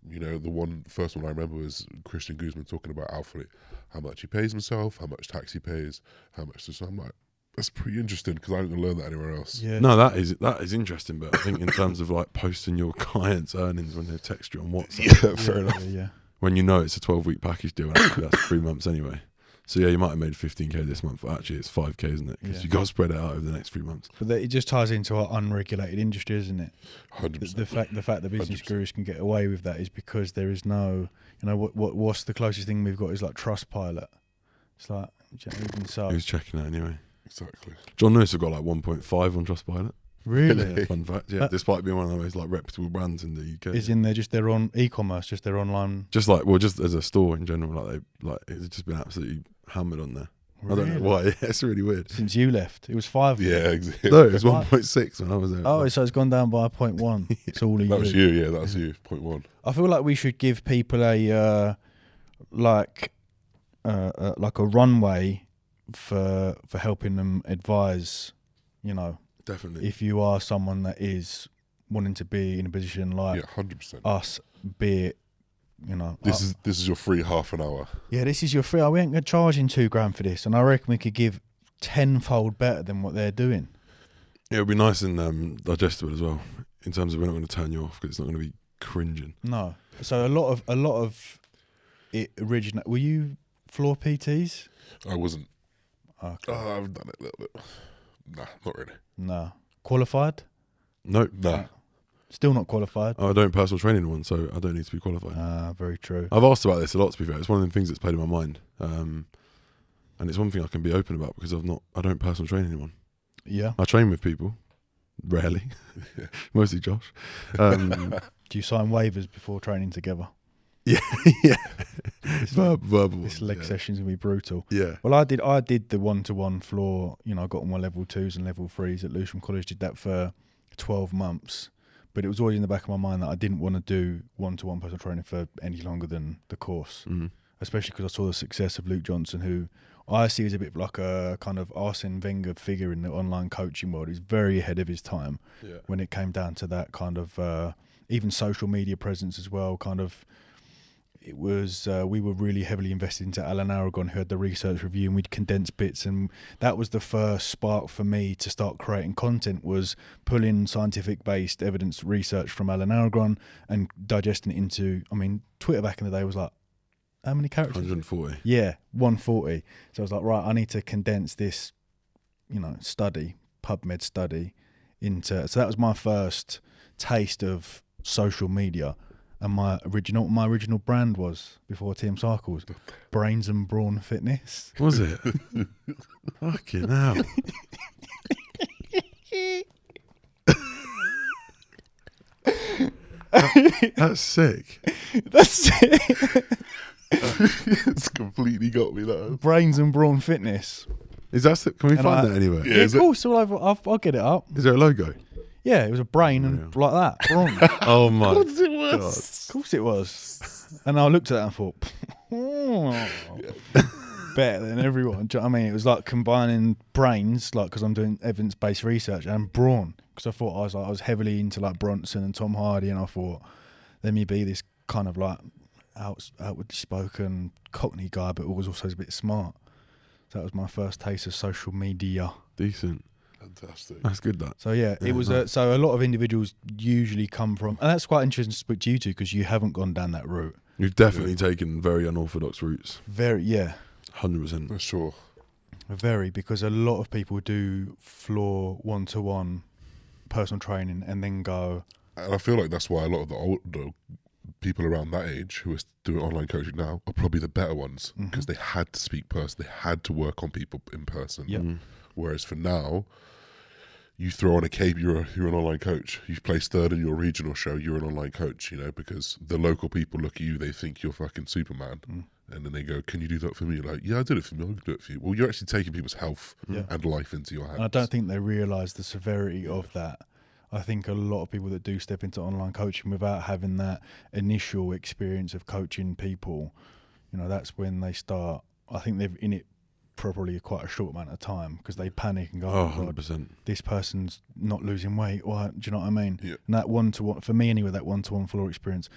you know, the one first one I remember was Christian Guzman talking about Alfred, how much he pays himself, how much tax he pays, how much. This, I'm like, that's pretty interesting because I don't learn that anywhere else. Yeah. No, that is that is interesting, but I think in terms of like posting your clients' earnings when they text you on WhatsApp, yeah, fair yeah, enough. Yeah, yeah. When you know it's a twelve-week package deal, actually that's three months anyway. So yeah, you might have made fifteen k this month, but actually it's five k, isn't it? Because yeah. you got to spread it out over the next three months. But that, it just ties into our unregulated industry, isn't it? one hundred percent. The, the fact the fact that business one hundred percent gurus can get away with that is because there is no, you know, what what what's the closest thing we've got is like Trustpilot. It's like even so. Who's checking that anyway? Exactly. John Lewis have got like one point five on Trustpilot. Really? Fun fact, yeah. That, despite being one of the most like reputable brands in the U K. Is yeah. in there just their on e-commerce, just their online. Just like well, just as a store in general, like they like it's just been absolutely hammered on there. Really? I don't know why. Yeah, it's really weird. Since you left, it was five. Yeah, exactly. No, it was one point six when I was there. Oh, so it's gone down by zero point one. yeah. It's all you. That was you, yeah. That was you. zero point one. I feel like we should give people a uh, like uh, uh, like a runway. for for helping them advise, you know. Definitely. If you are someone that is wanting to be in a position like yeah, one hundred percent. Us, be it, you know. This uh, is this is your free half an hour. Yeah, this is your free. We ain't going to charge in two grand for this, and I reckon we could give tenfold better than what they're doing. Yeah, it would be nice and um, digestible as well, in terms of we're not going to turn you off because it's not going to be cringing. No. So a lot of, a lot of it originated. Were you floor P Ts? I wasn't. Okay. Oh, I've done it a little bit. Nah, not really. Nah. Qualified? Nope. Nah. Still not qualified? I don't personal training one, so I don't need to be qualified. Ah, very true. I've asked about this a lot, to be fair. It's one of the things that's played in my mind. Um, and it's one thing I can be open about because I've not, I don't personal train anyone. Yeah. I train with people. Rarely. Mostly Josh. Um, Do you sign waivers before training together? Yeah, yeah. Verb, verbal. This leg yeah. session's gonna be brutal. Yeah. Well, I did. I did the one-to-one floor. You know, I got all my level twos and level threes at Lewisham College. Did that for twelve months. But it was always in the back of my mind that I didn't want to do one-to-one personal training for any longer than the course, mm-hmm. especially because I saw the success of Luke Johnson, who I see as a bit like a kind of Arsene Wenger figure in the online coaching world. He's very ahead of his time yeah. when it came down to that kind of uh, even social media presence as well. Kind of, it was uh, we were really heavily invested into Alan Aragon, who had the research review, and we'd condense bits, and that was the first spark for me to start creating content, was pulling scientific based evidence research from Alan Aragon and digesting it into, I mean, Twitter back in the day was like, how many characters? one forty Yeah, one forty So I was like, right, I need to condense this, you know, study, PubMed study into, so that was my first taste of social media. And my original my original brand was, before T M Cycles, Brains and Brawn Fitness. Was it? Fucking hell. that, that's sick. That's sick. It's completely got me, though. Brains and Brawn Fitness. Is that sick? Can we and find I, that anywhere? Yeah, yeah, of course. It, all over, I'll, I'll get it up. Is there a logo? Yeah, it was a brain and like that. Brawn. Oh my! Of course it was. God. Of course it was. And I looked at that and thought, oh, better than everyone. Do you know what I mean? It was like combining brains, like because I'm doing evidence-based research, and brawn, because I thought I was like I was heavily into like Bronson and Tom Hardy, and I thought let me be this kind of like out outwardly spoken Cockney guy, but was also a bit smart. So that was my first taste of social media. Decent. Fantastic. That's good, that. So, yeah, yeah it was right. a, so a lot of individuals usually come from, and that's quite interesting to speak to you two because you haven't gone down that route. You've definitely yeah. taken very unorthodox routes. Very, yeah. one hundred percent For sure. Very, because a lot of people do floor one-to-one personal training and then go. And I feel like that's why a lot of the older people around that age who are doing online coaching now are probably the better ones because mm-hmm. they had to speak person, they had to work on people in person. Yep. Mm. Whereas for now, you throw on a cape, you're, a, you're an online coach. You place third in your regional show, you're an online coach, you know, because the local people look at you, they think you're fucking Superman. Mm. And then they go, can you do that for me? You're like, yeah, I did it for me, I'll do it for you. Well, you're actually taking people's health yeah. and life into your hands. And I don't think they realise the severity yeah. of that. I think a lot of people that do step into online coaching without having that initial experience of coaching people, you know, that's when they start, I think they've in it, probably quite a short amount of time because they panic and go, oh, one hundred percent God, this person's not losing weight. Or, do you know what I mean? Yeah. And that one-to-one, for me anyway, that one-to-one floor experience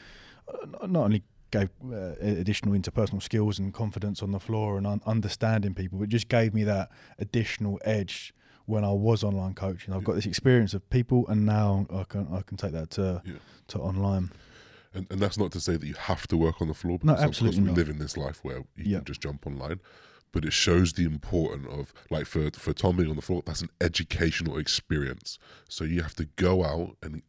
uh, not only gave uh, additional interpersonal skills and confidence on the floor and un- understanding people, but just gave me that additional edge when I was online coaching. I've yeah. got this experience of people and now I can I can take that to yeah. to online. And, and that's not to say that you have to work on the floor. No, absolutely not. We live in this life where you yeah. can just jump online. But it shows the importance of, like, for, for Tom being on the floor, that's an educational experience. So you have to go out and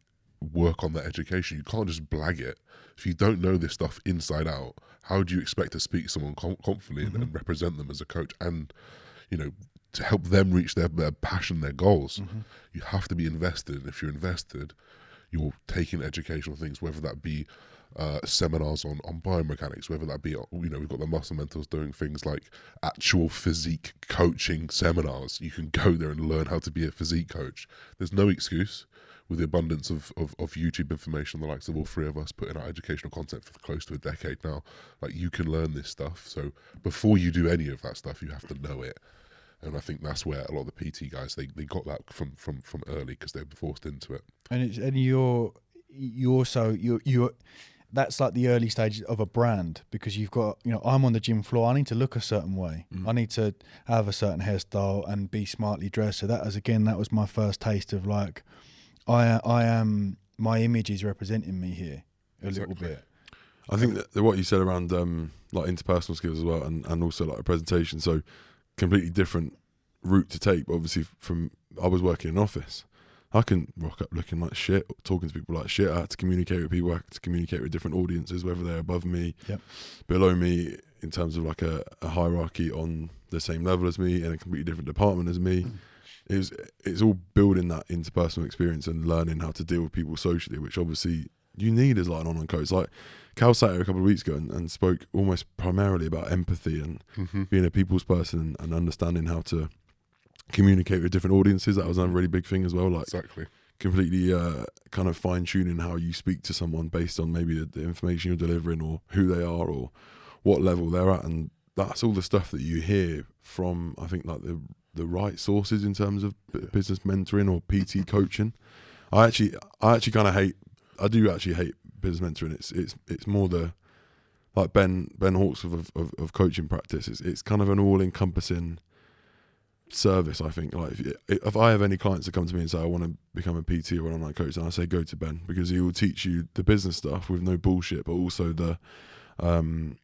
work on that education. You can't just blag it. If you don't know this stuff inside out, how do you expect to speak to someone com- confidently mm-hmm. and, and represent them as a coach and, you know, to help them reach their, their passion, their goals? Mm-hmm. You have to be invested. And if you're invested, you're taking educational things, whether that be Uh, seminars on, on biomechanics, whether that be, you know, we've got the Muscle Mentors doing things like actual physique coaching seminars. You can go there and learn how to be a physique coach. There's no excuse with the abundance of, of, of YouTube information, the likes of all three of us putting out educational content for close to a decade now. Like, you can learn this stuff. So before you do any of that stuff, you have to know it. And I think that's where a lot of the P T guys, they, they got that from, from, from early because they were forced into it. And it's, and you're, you're so, you're, you're, that's like the early stages of a brand because you've got, you know, I'm on the gym floor. I need to look a certain way. Mm. I need to have a certain hairstyle and be smartly dressed. So that was, again, that was my first taste of like, I I am, my image is representing me here a exactly. little bit. I think that what you said around um, like interpersonal skills as well and, and also like a presentation. So completely different route to take. But obviously from, I was working in an office. I can rock up looking like shit, talking to people like shit. I had to communicate with people. I had to communicate with different audiences, whether they're above me, yep. below me, in terms of like a, a hierarchy on the same level as me, in a completely different department as me. Mm. It was, it's all building that interpersonal experience and learning how to deal with people socially, which obviously you need is like an online coach. Like Cal sat here a couple of weeks ago and, and spoke almost primarily about empathy and mm-hmm. being a people's person and, and understanding how to communicate with different audiences. That was a really big thing as well. Like exactly. completely uh, kind of fine-tuning how you speak to someone based on maybe the, the information you're delivering or who they are or what level they're at. And that's all the stuff that you hear from, I think, like the the right sources in terms of b- business mentoring or P T coaching. I actually I actually kind of hate, I do actually hate business mentoring. It's it's it's more the, like Ben Ben Hawksworth of, of, of coaching practice. It's, it's kind of an all-encompassing service, I think. Like if, if I have any clients that come to me and say I want to become a P T or an online coach, and I say go to Ben, because he will teach you the business stuff with no bullshit, but also the um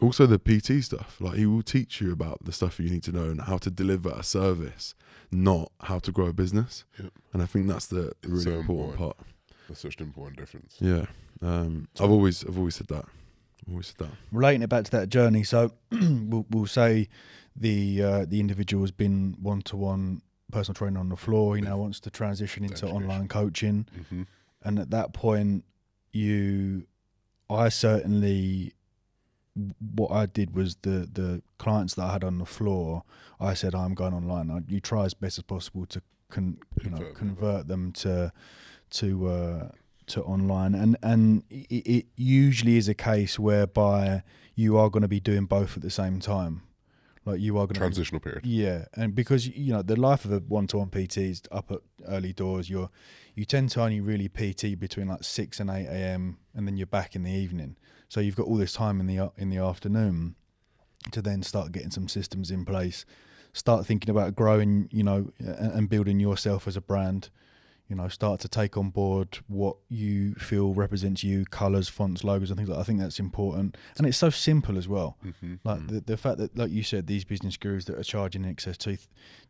also the P T stuff. Like he will teach you about the stuff you need to know and how to deliver a service, not how to grow a business. Yep. And I think that's the it's really so important, important part. That's such an important difference. Yeah. Um so I've always I've always said that. I've always said that. Relating it back to that journey, so we'll, we'll say the uh, the individual has been one-to-one personal training on the floor. He now wants to transition into online coaching. Mm-hmm. And at that point, you, I certainly, what I did was the, the clients that I had on the floor, I said, I'm going online. I, you try as best as possible to con, you know, convert them to to uh, to online. And, and it, it usually is a case whereby you are going to be doing both at the same time. Like you are going to transitional be, period, yeah, and because you know the life of a one-to-one P T is up at early doors. You're you tend to only really P T between like six and eight a m and then you're back in the evening. So you've got all this time in the in the afternoon to then start getting some systems in place, start thinking about growing, you know, and building yourself as a brand. You know, start to take on board what you feel represents you, colours, fonts, logos and things like that. I think that's important. And it's so simple as well. Mm-hmm. Like mm-hmm. The, the fact that, like you said, these business gurus that are charging in excess two,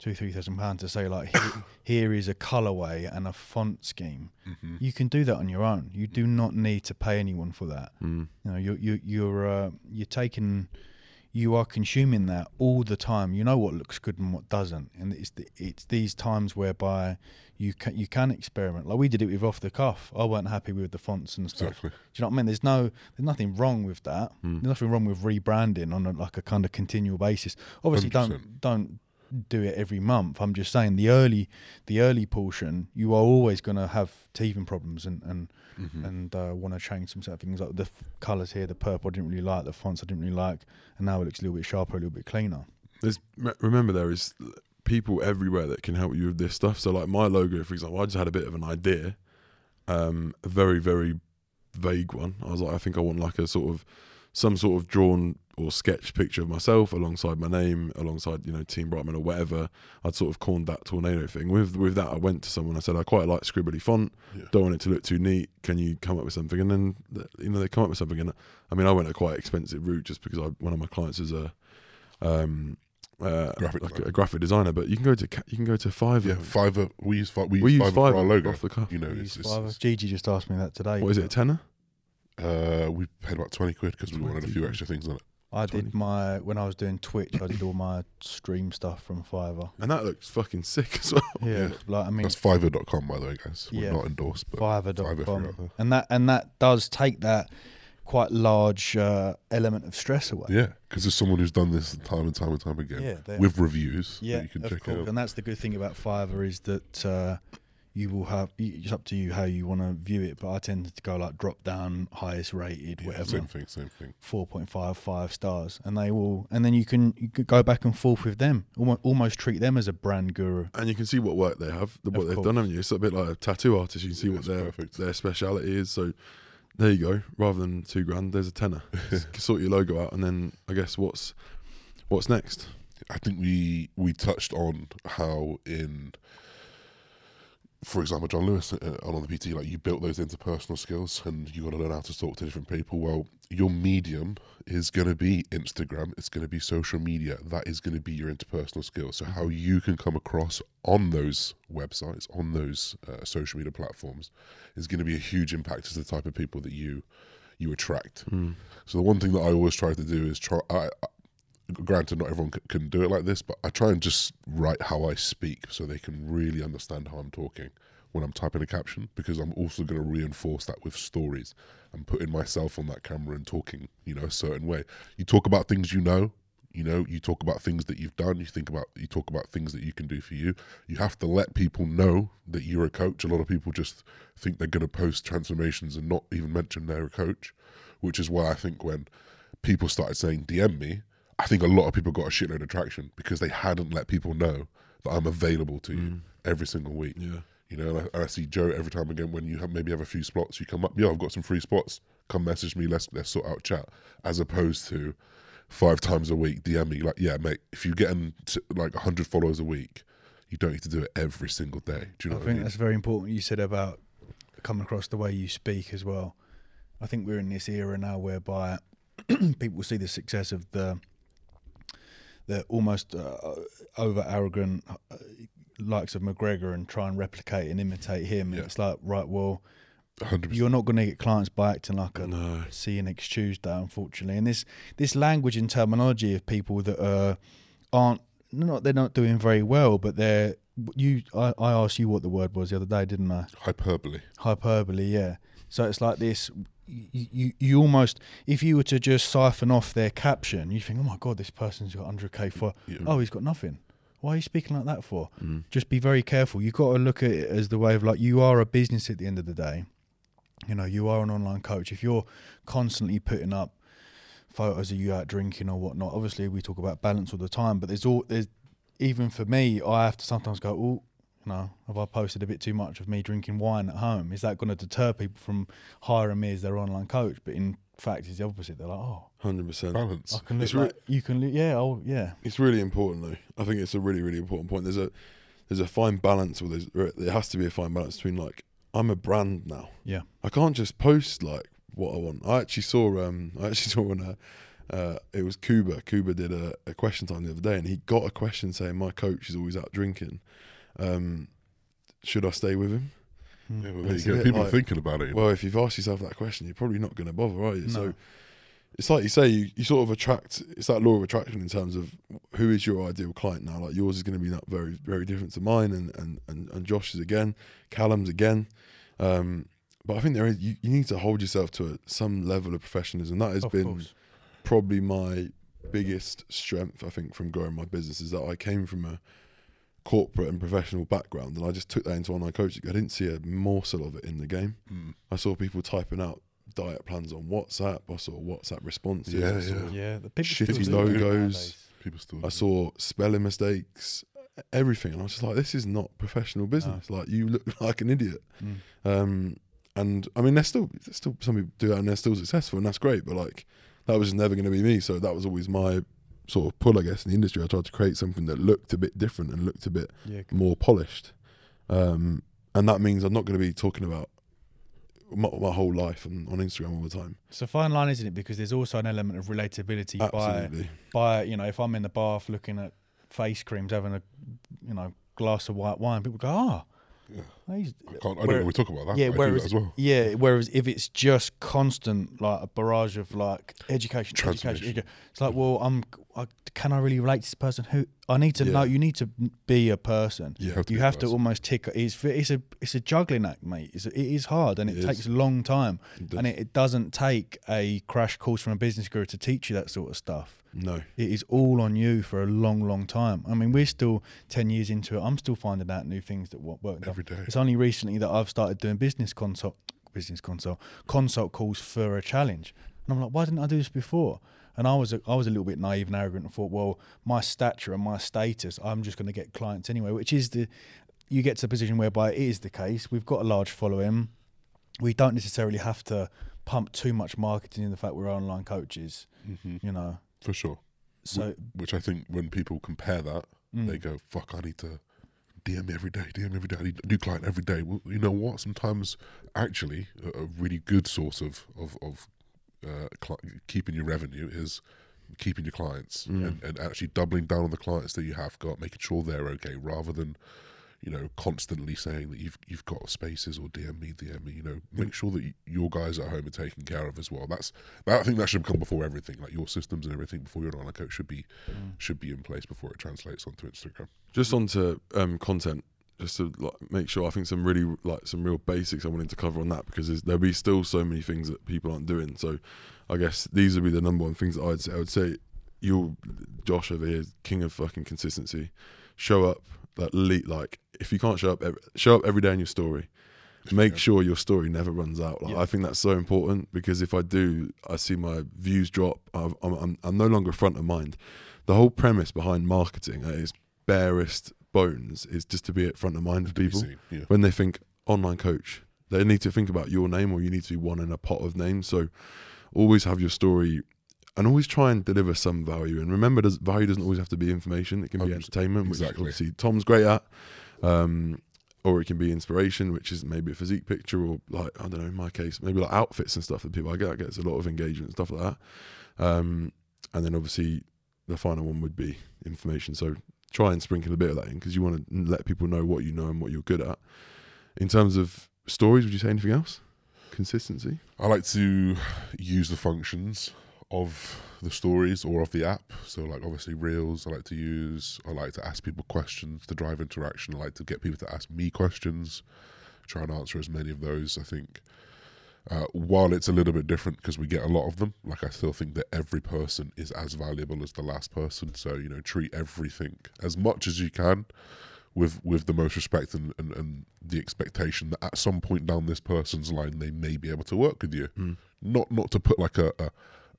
two three thousand pounds to say like, here, here is a colourway and a font scheme. Mm-hmm. You can do that on your own. You do not need to pay anyone for that. Mm. You know, you're, you're, you're, uh, you're taking... You are consuming that all the time. You know what looks good and what doesn't, and it's the, it's these times whereby you can you can experiment. Like we did it with off the cuff. I weren't happy with the fonts and stuff. Exactly. Do you know what I mean? There's no there's nothing wrong with that. Mm. There's nothing wrong with rebranding on a, like a kind of continual basis. Obviously, one hundred percent. don't don't do it every month. I'm just saying the early the early portion. You are always going to have teething problems and and mm-hmm. and uh, want to change some certain things, like the f- colours here, the purple I didn't really like, the fonts I didn't really like, and now it looks a little bit sharper, a little bit cleaner. There's, remember there is people everywhere that can help you with this stuff. So like my logo, for example, I just had a bit of an idea, um, a very, very vague one. I was like, I think I want like a sort of, some sort of drawn or sketched picture of myself alongside my name, alongside, you know, Team Brightman or whatever. I'd sort of corned that tornado thing. With with that, I went to someone, I said, I quite like scribbly font, yeah. don't want it to look too neat, can you come up with something? And then, you know, they come up with something. And I mean, I went a quite expensive route just because I, one of my clients is a, um, uh, graphic, like a, a graphic designer, but you can go to you can go to Fiverr. Yeah, Fiverr, we use, we use, we use Fiverr, Fiverr for our logo. Off the cuff. You know, it's, it's, it's, Gigi just asked me that today. What is it, a tenner? Uh, we paid about twenty quid because we wanted a few extra things on it. I twenty. Did my, when I was doing Twitch, I did all my stream stuff from Fiverr. And that looks fucking sick as well. Yeah, yeah. Like, I mean, that's Fiverr dot com, by the way, guys. We're yeah, not endorsed, but Fiverr dot com. And that, and that does take that quite large uh, element of stress away. Yeah, because there's someone who's done this time and time and time again yeah, with reviews yeah, that you can check out. And that's the good thing about Fiverr is that... Uh, you will have, it's up to you how you want to view it, but I tend to go like drop down, highest rated, yeah, whatever. Same thing, same thing. four point five, five stars. And they will, and then you can, you can go back and forth with them, almost, almost treat them as a brand guru. And you can see what work they have, what of they've course. Done, haven't you? It's a bit like a tattoo artist, you can see yeah, what their perfect. their speciality is. So there you go, rather than two grand, there's a tenner. Sort your logo out, and then I guess what's what's next? I think we we touched on how in... For example, John Lewis uh, on the P T, like you built those interpersonal skills and you got to learn how to talk to different people. Well, your medium is going to be Instagram. It's going to be social media. That is going to be your interpersonal skills. So how you can come across on those websites, on those uh, social media platforms is going to be a huge impact to the type of people that you you attract. Mm. So the one thing that I always try to do is try... I, I, granted, not everyone c- can do it like this, but I try and just write how I speak so they can really understand how I'm talking when I'm typing a caption, because I'm also going to reinforce that with stories and putting myself on that camera and talking, you know, a certain way. You talk about things you know, you know, you talk about things that you've done, you think about, you talk about things that you can do for you. You have to let people know that you're a coach. A lot of people just think they're going to post transformations and not even mention they're a coach, which is why I think when people started saying D M me, I think a lot of people got a shitload of traction because they hadn't let people know that I'm available to you mm. every single week. Yeah. You know, and I, and I see Joe every time again, when you have, maybe have a few spots, you come up, yeah, I've got some free spots, come message me, let's let's sort out chat, as opposed to five times a week D M me. Like, yeah, mate, if you're getting to, like, one hundred followers a week, you don't need to do it every single day. Do you know I what I mean? I think that's very important. You said about coming across the way you speak as well. I think we're in this era now whereby people see the success of the the almost uh, over-arrogant uh, likes of McGregor and try and replicate and imitate him. Yeah. And it's like, right, well, one hundred percent You're not going to get clients by acting like a no. see you next Tuesday, unfortunately. And this this language and terminology of people that uh, aren't, not they're not doing very well, but they're, you. I, I asked you what the word was the other day, didn't I? Hyperbole. Hyperbole, yeah. So it's like this, you, you you almost, if you were to just siphon off their caption, you think, oh my God, this person's got one hundred K for, yeah. oh, he's got nothing. Why are you speaking like that for? Mm. Just be very careful. You've got to look at it as the way of, like, you are a business at the end of the day. You know, you are an online coach. If you're constantly putting up photos of you out drinking or whatnot, obviously we talk about balance all the time, but there's all, there's, even for me, I have to sometimes go, oh, you know, have I posted a bit too much of me drinking wine at home? Is that going to deter people from hiring me as their online coach? But in fact, it's the opposite. They're like, oh, one hundred percent balance. I can look like, re- you can, look, yeah, oh, yeah. It's really important, though. I think it's a really, really important point. There's a, there's a fine balance, or there's, there has to be a fine balance between, like, I'm a brand now. Yeah, I can't just post like what I want. I actually saw, um, I actually saw on a, uh, it was Kuba. Kuba did a, a question time the other day, and he got a question saying, "My coach is always out drinking. Um, should I stay with him?" Yeah, well, there you go. People like, are thinking about it. Well, if you've asked yourself that question, you're probably not going to bother, are you? No. So it's like you say, you, you sort of attract. It's that law of attraction in terms of who is your ideal client now. Like, yours is going to be that very, very different to mine, and and and, and Josh's again, Callum's again. Um, but I think there is, you, you need to hold yourself to a, some level of professionalism. That has of been course. probably my biggest strength. I think from growing my business is that I came from a corporate and professional background, and I just took that into online coaching. I didn't see a morsel of it in the game. Mm. I saw people typing out diet plans on WhatsApp. I saw WhatsApp responses. Yeah, I saw yeah. The shitty logos. People still. I saw spelling mistakes. Everything. And I was just like, this is not professional business. No. Like, you look like an idiot. Mm. Um, and I mean, there's still, there's still some people do that, and they're still successful, and that's great. But like, that was never going to be me. So that was always my sort of pull, I guess, in the industry. I tried to create something that looked a bit different and looked a bit yeah, more polished. Um, and that means I'm not going to be talking about my, my whole life on, on Instagram all the time. It's a fine line, isn't it? Because there's also an element of relatability. Absolutely. by, by, you know, if I'm in the bath looking at face creams, having a, you know, glass of white wine, people go, ah. Oh, yeah. I, used, I, can't, I where, don't know we talk about that. Yeah, whereas, that as well. yeah, whereas if it's just constant, like a barrage of like education, education, education, it's like, well, I'm, I, can I really relate to this person? Who I need to yeah. know. You need to be a person. Yeah, you have to, you have to almost tick. It's, it's a it's a juggling act, mate. It's, it is hard, and it, it takes is. a long time, it and it, it doesn't take a crash course from a business guru to teach you that sort of stuff. No, it is all on you for a long, long time. I mean, we're still ten years into it. I'm still finding out new things that work every day. It's only recently that I've started doing business consult, business consult, consult calls for a challenge. And I'm like, why didn't I do this before? And I was, a, I was a little bit naive and arrogant and thought, well, my stature and my status, I'm just going to get clients anyway. Which is the, you get to a position whereby it is the case. We've got a large following. We don't necessarily have to pump too much marketing in the fact we're online coaches. Mm-hmm. You know. For sure. So, which I think when people compare that, mm. they go, fuck, I need to D M every day, D M every day, I need a new client every day. Well, you know what? Sometimes actually a, a really good source of, of, of uh, cl- keeping your revenue is keeping your clients mm. and, and actually doubling down on the clients that you have got, making sure they're okay, rather than, you know, constantly saying that you've you've got spaces or D M me, D M me, you know, make sure that you, your guys at home are taken care of as well. That's, I think that should come before everything, like your systems and everything before you're on a coach should be, mm. should be in place before it translates onto Instagram. Just onto um, content, just to like make sure, I think some really like some real basics I wanted to cover on that, because there'll be still so many things that people aren't doing. So I guess these would be the number one things that I'd say. I would say you'll, Josh over here, king of fucking consistency. Show up, like, like if you can't show up, every, show up every day in your story. Make yeah. sure your story never runs out. Like, yeah. I think that's so important, because if I do, I see my views drop. I've, I'm, I'm, I'm no longer front of mind. The whole premise behind marketing at its barest bones is just to be at front of mind of people. Yeah. When they think online coach, they need to think about your name, or you need to be one in a pot of names. So always have your story, and always try and deliver some value. And remember, does, value doesn't always have to be information. It can be entertainment, exactly. which obviously Tom's great at. Um, Or it can be inspiration, which is maybe a physique picture, or like, I don't know, in my case, maybe like outfits and stuff that people, I get, gets a lot of engagement and stuff like that. Um, and then obviously the final one would be information. So try and sprinkle a bit of that in, because you want to let people know what you know and what you're good at. In terms of stories, would you say anything else? Consistency? I like to use the functions of the stories or of the app. So like obviously reels I like to use. I like to ask people questions to drive interaction. I like to get people to ask me questions, try and answer as many of those. I think uh, while it's a little bit different because we get a lot of them, like I still think that every person is as valuable as the last person. So, you know, treat everything as much as you can with with the most respect, and, and, and the expectation that at some point down this person's line, they may be able to work with you. Mm. Not not to put like a, a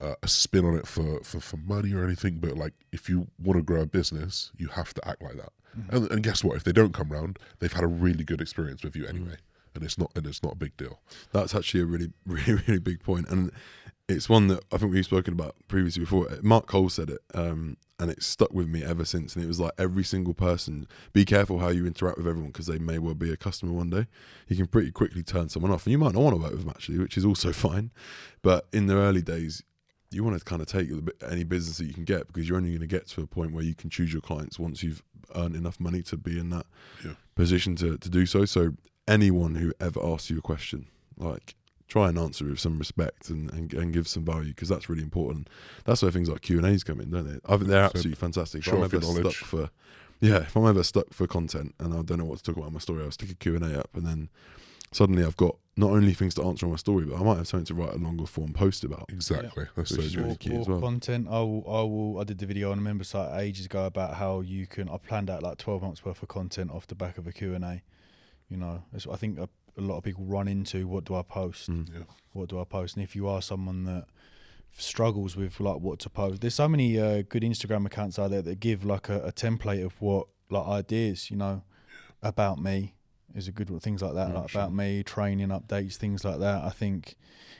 Uh, a spin on it for, for, for money or anything, but like if you want to grow a business, you have to act like that. Mm. And, and guess what? If they don't come round, they've had a really good experience with you anyway, mm. and it's not and it's not a big deal. That's actually a really, really, really big point, and it's one that I think we've spoken about previously before. Mark Coles said it, um, and it's stuck with me ever since. And it was like, every single person, be careful how you interact with everyone, because they may well be a customer one day. You can pretty quickly turn someone off, and you might not want to work with them actually, which is also fine. But in the early days, you want to kind of take any business that you can get, because you're only going to get to a point where you can choose your clients once you've earned enough money to be in that yeah. position to, to do so. So anyone who ever asks you a question, like, try and answer with some respect and, and, and give some value, because that's really important. That's where things like Q and A's come in, don't they? I think they're absolutely so fantastic. Sure, if I'm ever knowledge. stuck for, yeah, if I'm ever stuck for content and I don't know what to talk about in my story, I'll stick a Q and A up, and then suddenly I've got not only things to answer on my story, but I might have something to write a longer form post about. Exactly. Yeah. That's so really more, key more as well. Content. I will, I will. I did the video on a member site ages ago about how you can. I planned out like twelve months worth of content off the back of a Q and A. You know, it's, I think a, a lot of people run into, what do I post? Mm. Yeah. What do I post? And if you are someone that struggles with like what to post, there's so many uh, good Instagram accounts out there that give like a, a template of what like ideas. You know, yeah. about me. Is a good one, things like that, yeah, like sure. about me, training updates, things like that. I think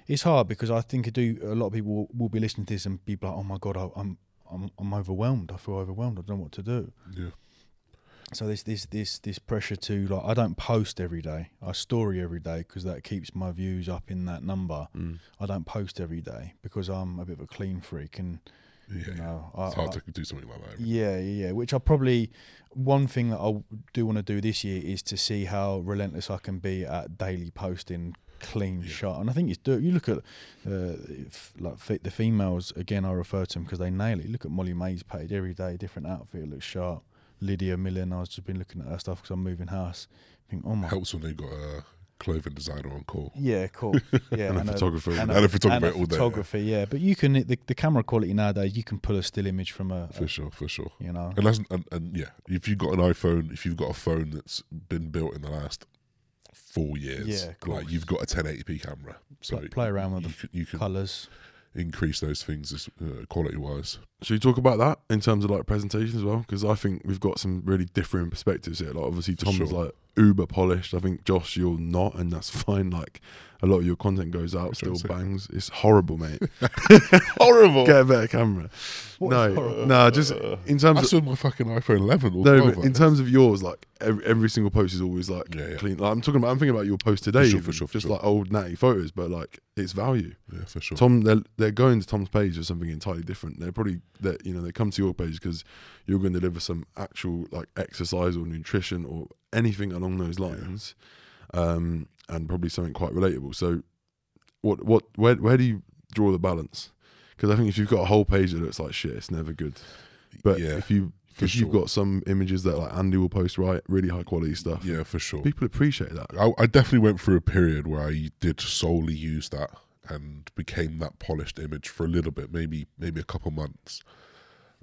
it's hard, because I think I do. A lot of people will, will be listening to this and be like, "Oh my god, I, I'm I'm I'm overwhelmed. I feel overwhelmed. I don't know what to do." Yeah. So this this this this pressure to like, I don't post every day. I story every day because that keeps my views up in that number. Mm. I don't post every day because I'm a bit of a clean freak, and yeah, you know, yeah. I, it's hard I, to do something like that. Yeah, yeah, yeah. Which I probably. One thing that I do want to do this year is to see how relentless I can be at daily posting, clean yeah. shot. And I think it's do. You look at uh, if, like the females again. I refer to them because they nail it. Look at Molly May's page every day, different outfit, looks sharp. Lydia Millen, I was just been looking at her stuff because I'm moving house. I think oh my. Helps when they got a clothing designer on call. Yeah, cool. Yeah, and, and a photographer and, and, a, and a photographer and a all day. Photography, yeah. yeah. But you can the, the camera quality nowadays. You can pull a still image from a. For a, sure, for sure. You know, and, that's, and and yeah, if you've got an iPhone, if you've got a phone that's been built in the last four years, yeah, like you've got a ten eighty p camera, so like play around with you the can, you can colours, increase those things as uh, quality wise. Should we talk about that in terms of like presentation as well? Because I think we've got some really differing perspectives here. Like obviously Tom's sure. like uber polished. I think Josh, you're not, and that's fine. Like a lot of your content goes out, still bangs. It's horrible, mate. Horrible. Get a better camera. What no, no. Just in terms. I saw my fucking iPhone eleven. All no, in terms of yours, like every, every single post is always like yeah, yeah. clean. Like I'm talking about. I'm thinking about your post today. For sure, even, for sure, for just sure. like old natty photos, but like it's value. Yeah, for sure. Tom, they're they're going to Tom's page or something entirely different. They're probably that you know they come to your page because you're going to deliver some actual like exercise or nutrition or anything along those lines. Yeah. Um, and probably something quite relatable. So, what, what, where, where do you draw the balance? Because I think if you've got a whole page that looks like shit, it's never good. But yeah. if you Because sure. you've got some images that like Andy will post, right? Really high quality stuff. Yeah, for sure. People appreciate that. I, I definitely went through a period where I did solely use that and became that polished image for a little bit, maybe maybe a couple months.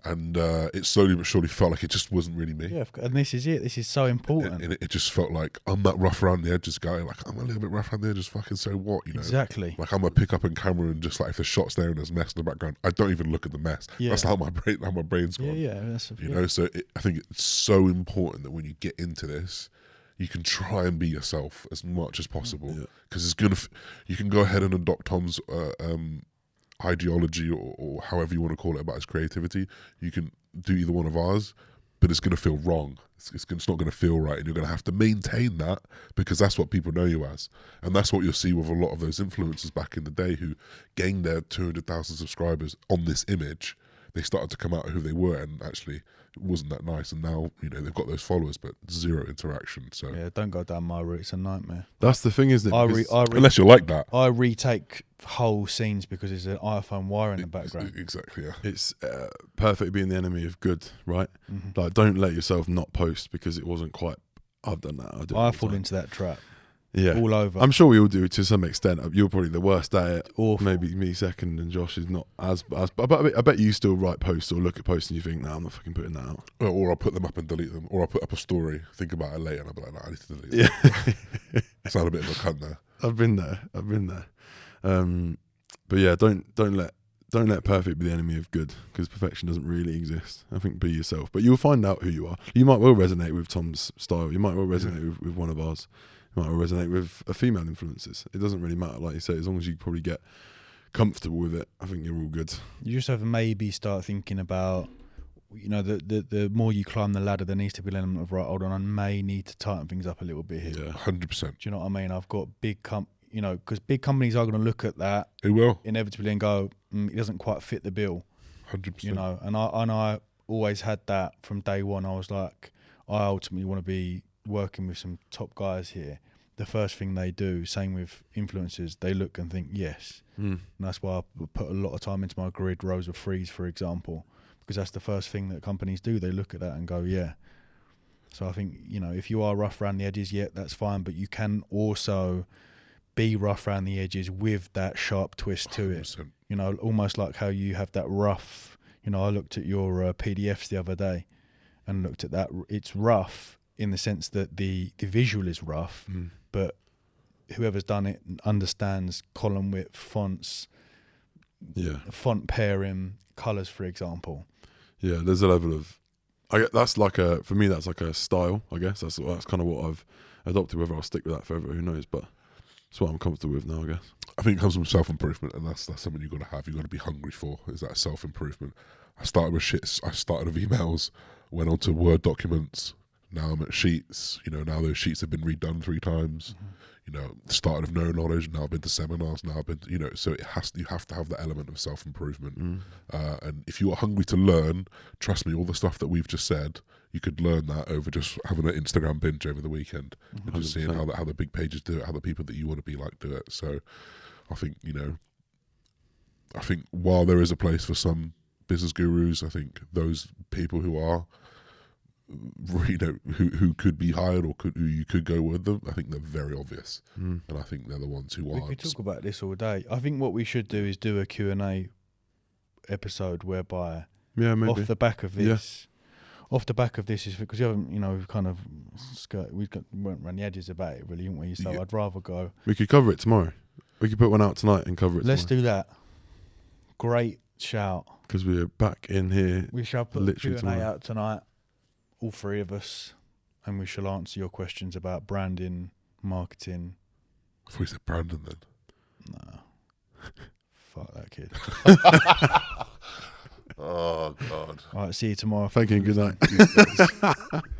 And uh, it slowly but surely felt like it just wasn't really me. Yeah, and this is it. This is so important. And, and it, it just felt like I'm that rough around the edges guy. Like I'm a little bit rough around the edges. Fucking so what, you know? Exactly. Like I'm a pick up in camera and just like if the shot's there and there's mess in the background, I don't even look at the mess. Yeah. That's how my brain, how my brain's gone. Yeah, yeah. That's a, you yeah. know. So it, I think it's so important that when you get into this, you can try and be yourself as much as possible because yeah. it's gonna. F- you can go ahead and adopt Tom's. Uh, um, ideology or, or however you want to call it about his creativity. You can do either one of ours, but it's going to feel wrong. It's, it's, it's not going to feel right, and you're going to have to maintain that because that's what people know you as, and that's what you'll see with a lot of those influencers back in the day who gained their two hundred thousand subscribers on this image. They started to come out who they were, and actually it wasn't that nice, and now you know they've got those followers but zero interaction. So yeah, don't go down my route, it's a nightmare. That's the thing, is that I re- I re- unless you're like that, I retake whole scenes because there's an iPhone wire in the background. Exactly, yeah. It's uh, perfect being the enemy of good, right? Mm-hmm. Like don't let yourself not post because it wasn't quite. I've done that. I, didn't I fall into that trap. Yeah, all over. I'm sure we all do to some extent. You're probably the worst at it, or maybe me second, and Josh is not as. as but I bet, I bet you still write posts or look at posts and you think, "No, nah, I'm not fucking putting that out." Or, or I'll put them up and delete them, or I'll put up a story, think about it later, and I'll be like, "No, nah, I need to delete." Yeah, that. I sound a bit of a cunt there. I've been there. I've been there. Um, but yeah, don't don't let don't let perfect be the enemy of good, because perfection doesn't really exist. I think be yourself, but you'll find out who you are. You might well resonate with Tom's style. You might well resonate yeah. with, with one of ours. Might resonate with a female influences. It doesn't really matter, like you say, as long as you probably get comfortable with it, I think you're all good. You just have to maybe start thinking about, you know, the the, the more you climb the ladder, there needs to be an element of, right, hold on, I may need to tighten things up a little bit here. Yeah, one hundred percent. Do you know what I mean? I've got big, com- you know, because big companies are going to look at that. It will. Inevitably and go, mm, it doesn't quite fit the bill. one hundred percent. You know, and I, and I always had that from day one. I was like, I ultimately want to be working with some top guys here. The first thing they do, same with influencers, they look and think yes. Mm. And that's why I put a lot of time into my grid rows of threes, for example, because that's the first thing that companies do. They look at that and go, yeah. So I think, you know, if you are rough around the edges, yeah, that's fine, but you can also be rough around the edges with that sharp twist to it. one hundred percent. You know, almost like how you have that rough, you know, I looked at your uh, P D Fs the other day and looked at that. It's rough in the sense that the, the visual is rough, mm. but whoever's done it understands column width, fonts, yeah, font pairing, colours, for example. Yeah, there's a level of, I that's like a, for me, that's like a style, I guess. That's that's kind of what I've adopted, whether I'll stick with that forever, who knows, but that's what I'm comfortable with now, I guess. I think it comes from self-improvement, and that's that's something you've got to have, you've got to be hungry for, is that self-improvement. I started with shit, I started with emails, went on to Word documents, now I'm at sheets, you know, now those sheets have been redone three times, mm-hmm. you know, started with no knowledge, now I've been to seminars, now I've been, to, you know, so it has to, you have to have that element of self-improvement. Mm. Uh, and if you are hungry to learn, trust me, all the stuff that we've just said, you could learn that over just having an Instagram binge over the weekend mm-hmm. and just seeing how the, how the big pages do it, how the people that you want to be like do it. So I think, you know, I think while there is a place for some business gurus, I think those people who are, you know, who who could be hired or could who you could go with them, I think they're very obvious, mm. and I think they're the ones who aren't. We could talk about this all day. I think what we should do is do a Q and A episode whereby yeah, maybe. off the back of this, yeah. off the back of this is because you haven't, you know, we've kind of skirt, we went around the edges about it really, didn't we? So yeah. I'd rather go. We could cover it tomorrow. We could put one out tonight and cover it. Let's tomorrow. do that. Great shout. Because we're back in here. We shall put a Q and A tomorrow. out tonight. All three of us, and we shall answer your questions about branding, marketing. I thought you said Brandon then. No. Fuck that kid. Oh, God. All right, see you tomorrow. Thank you. Good night.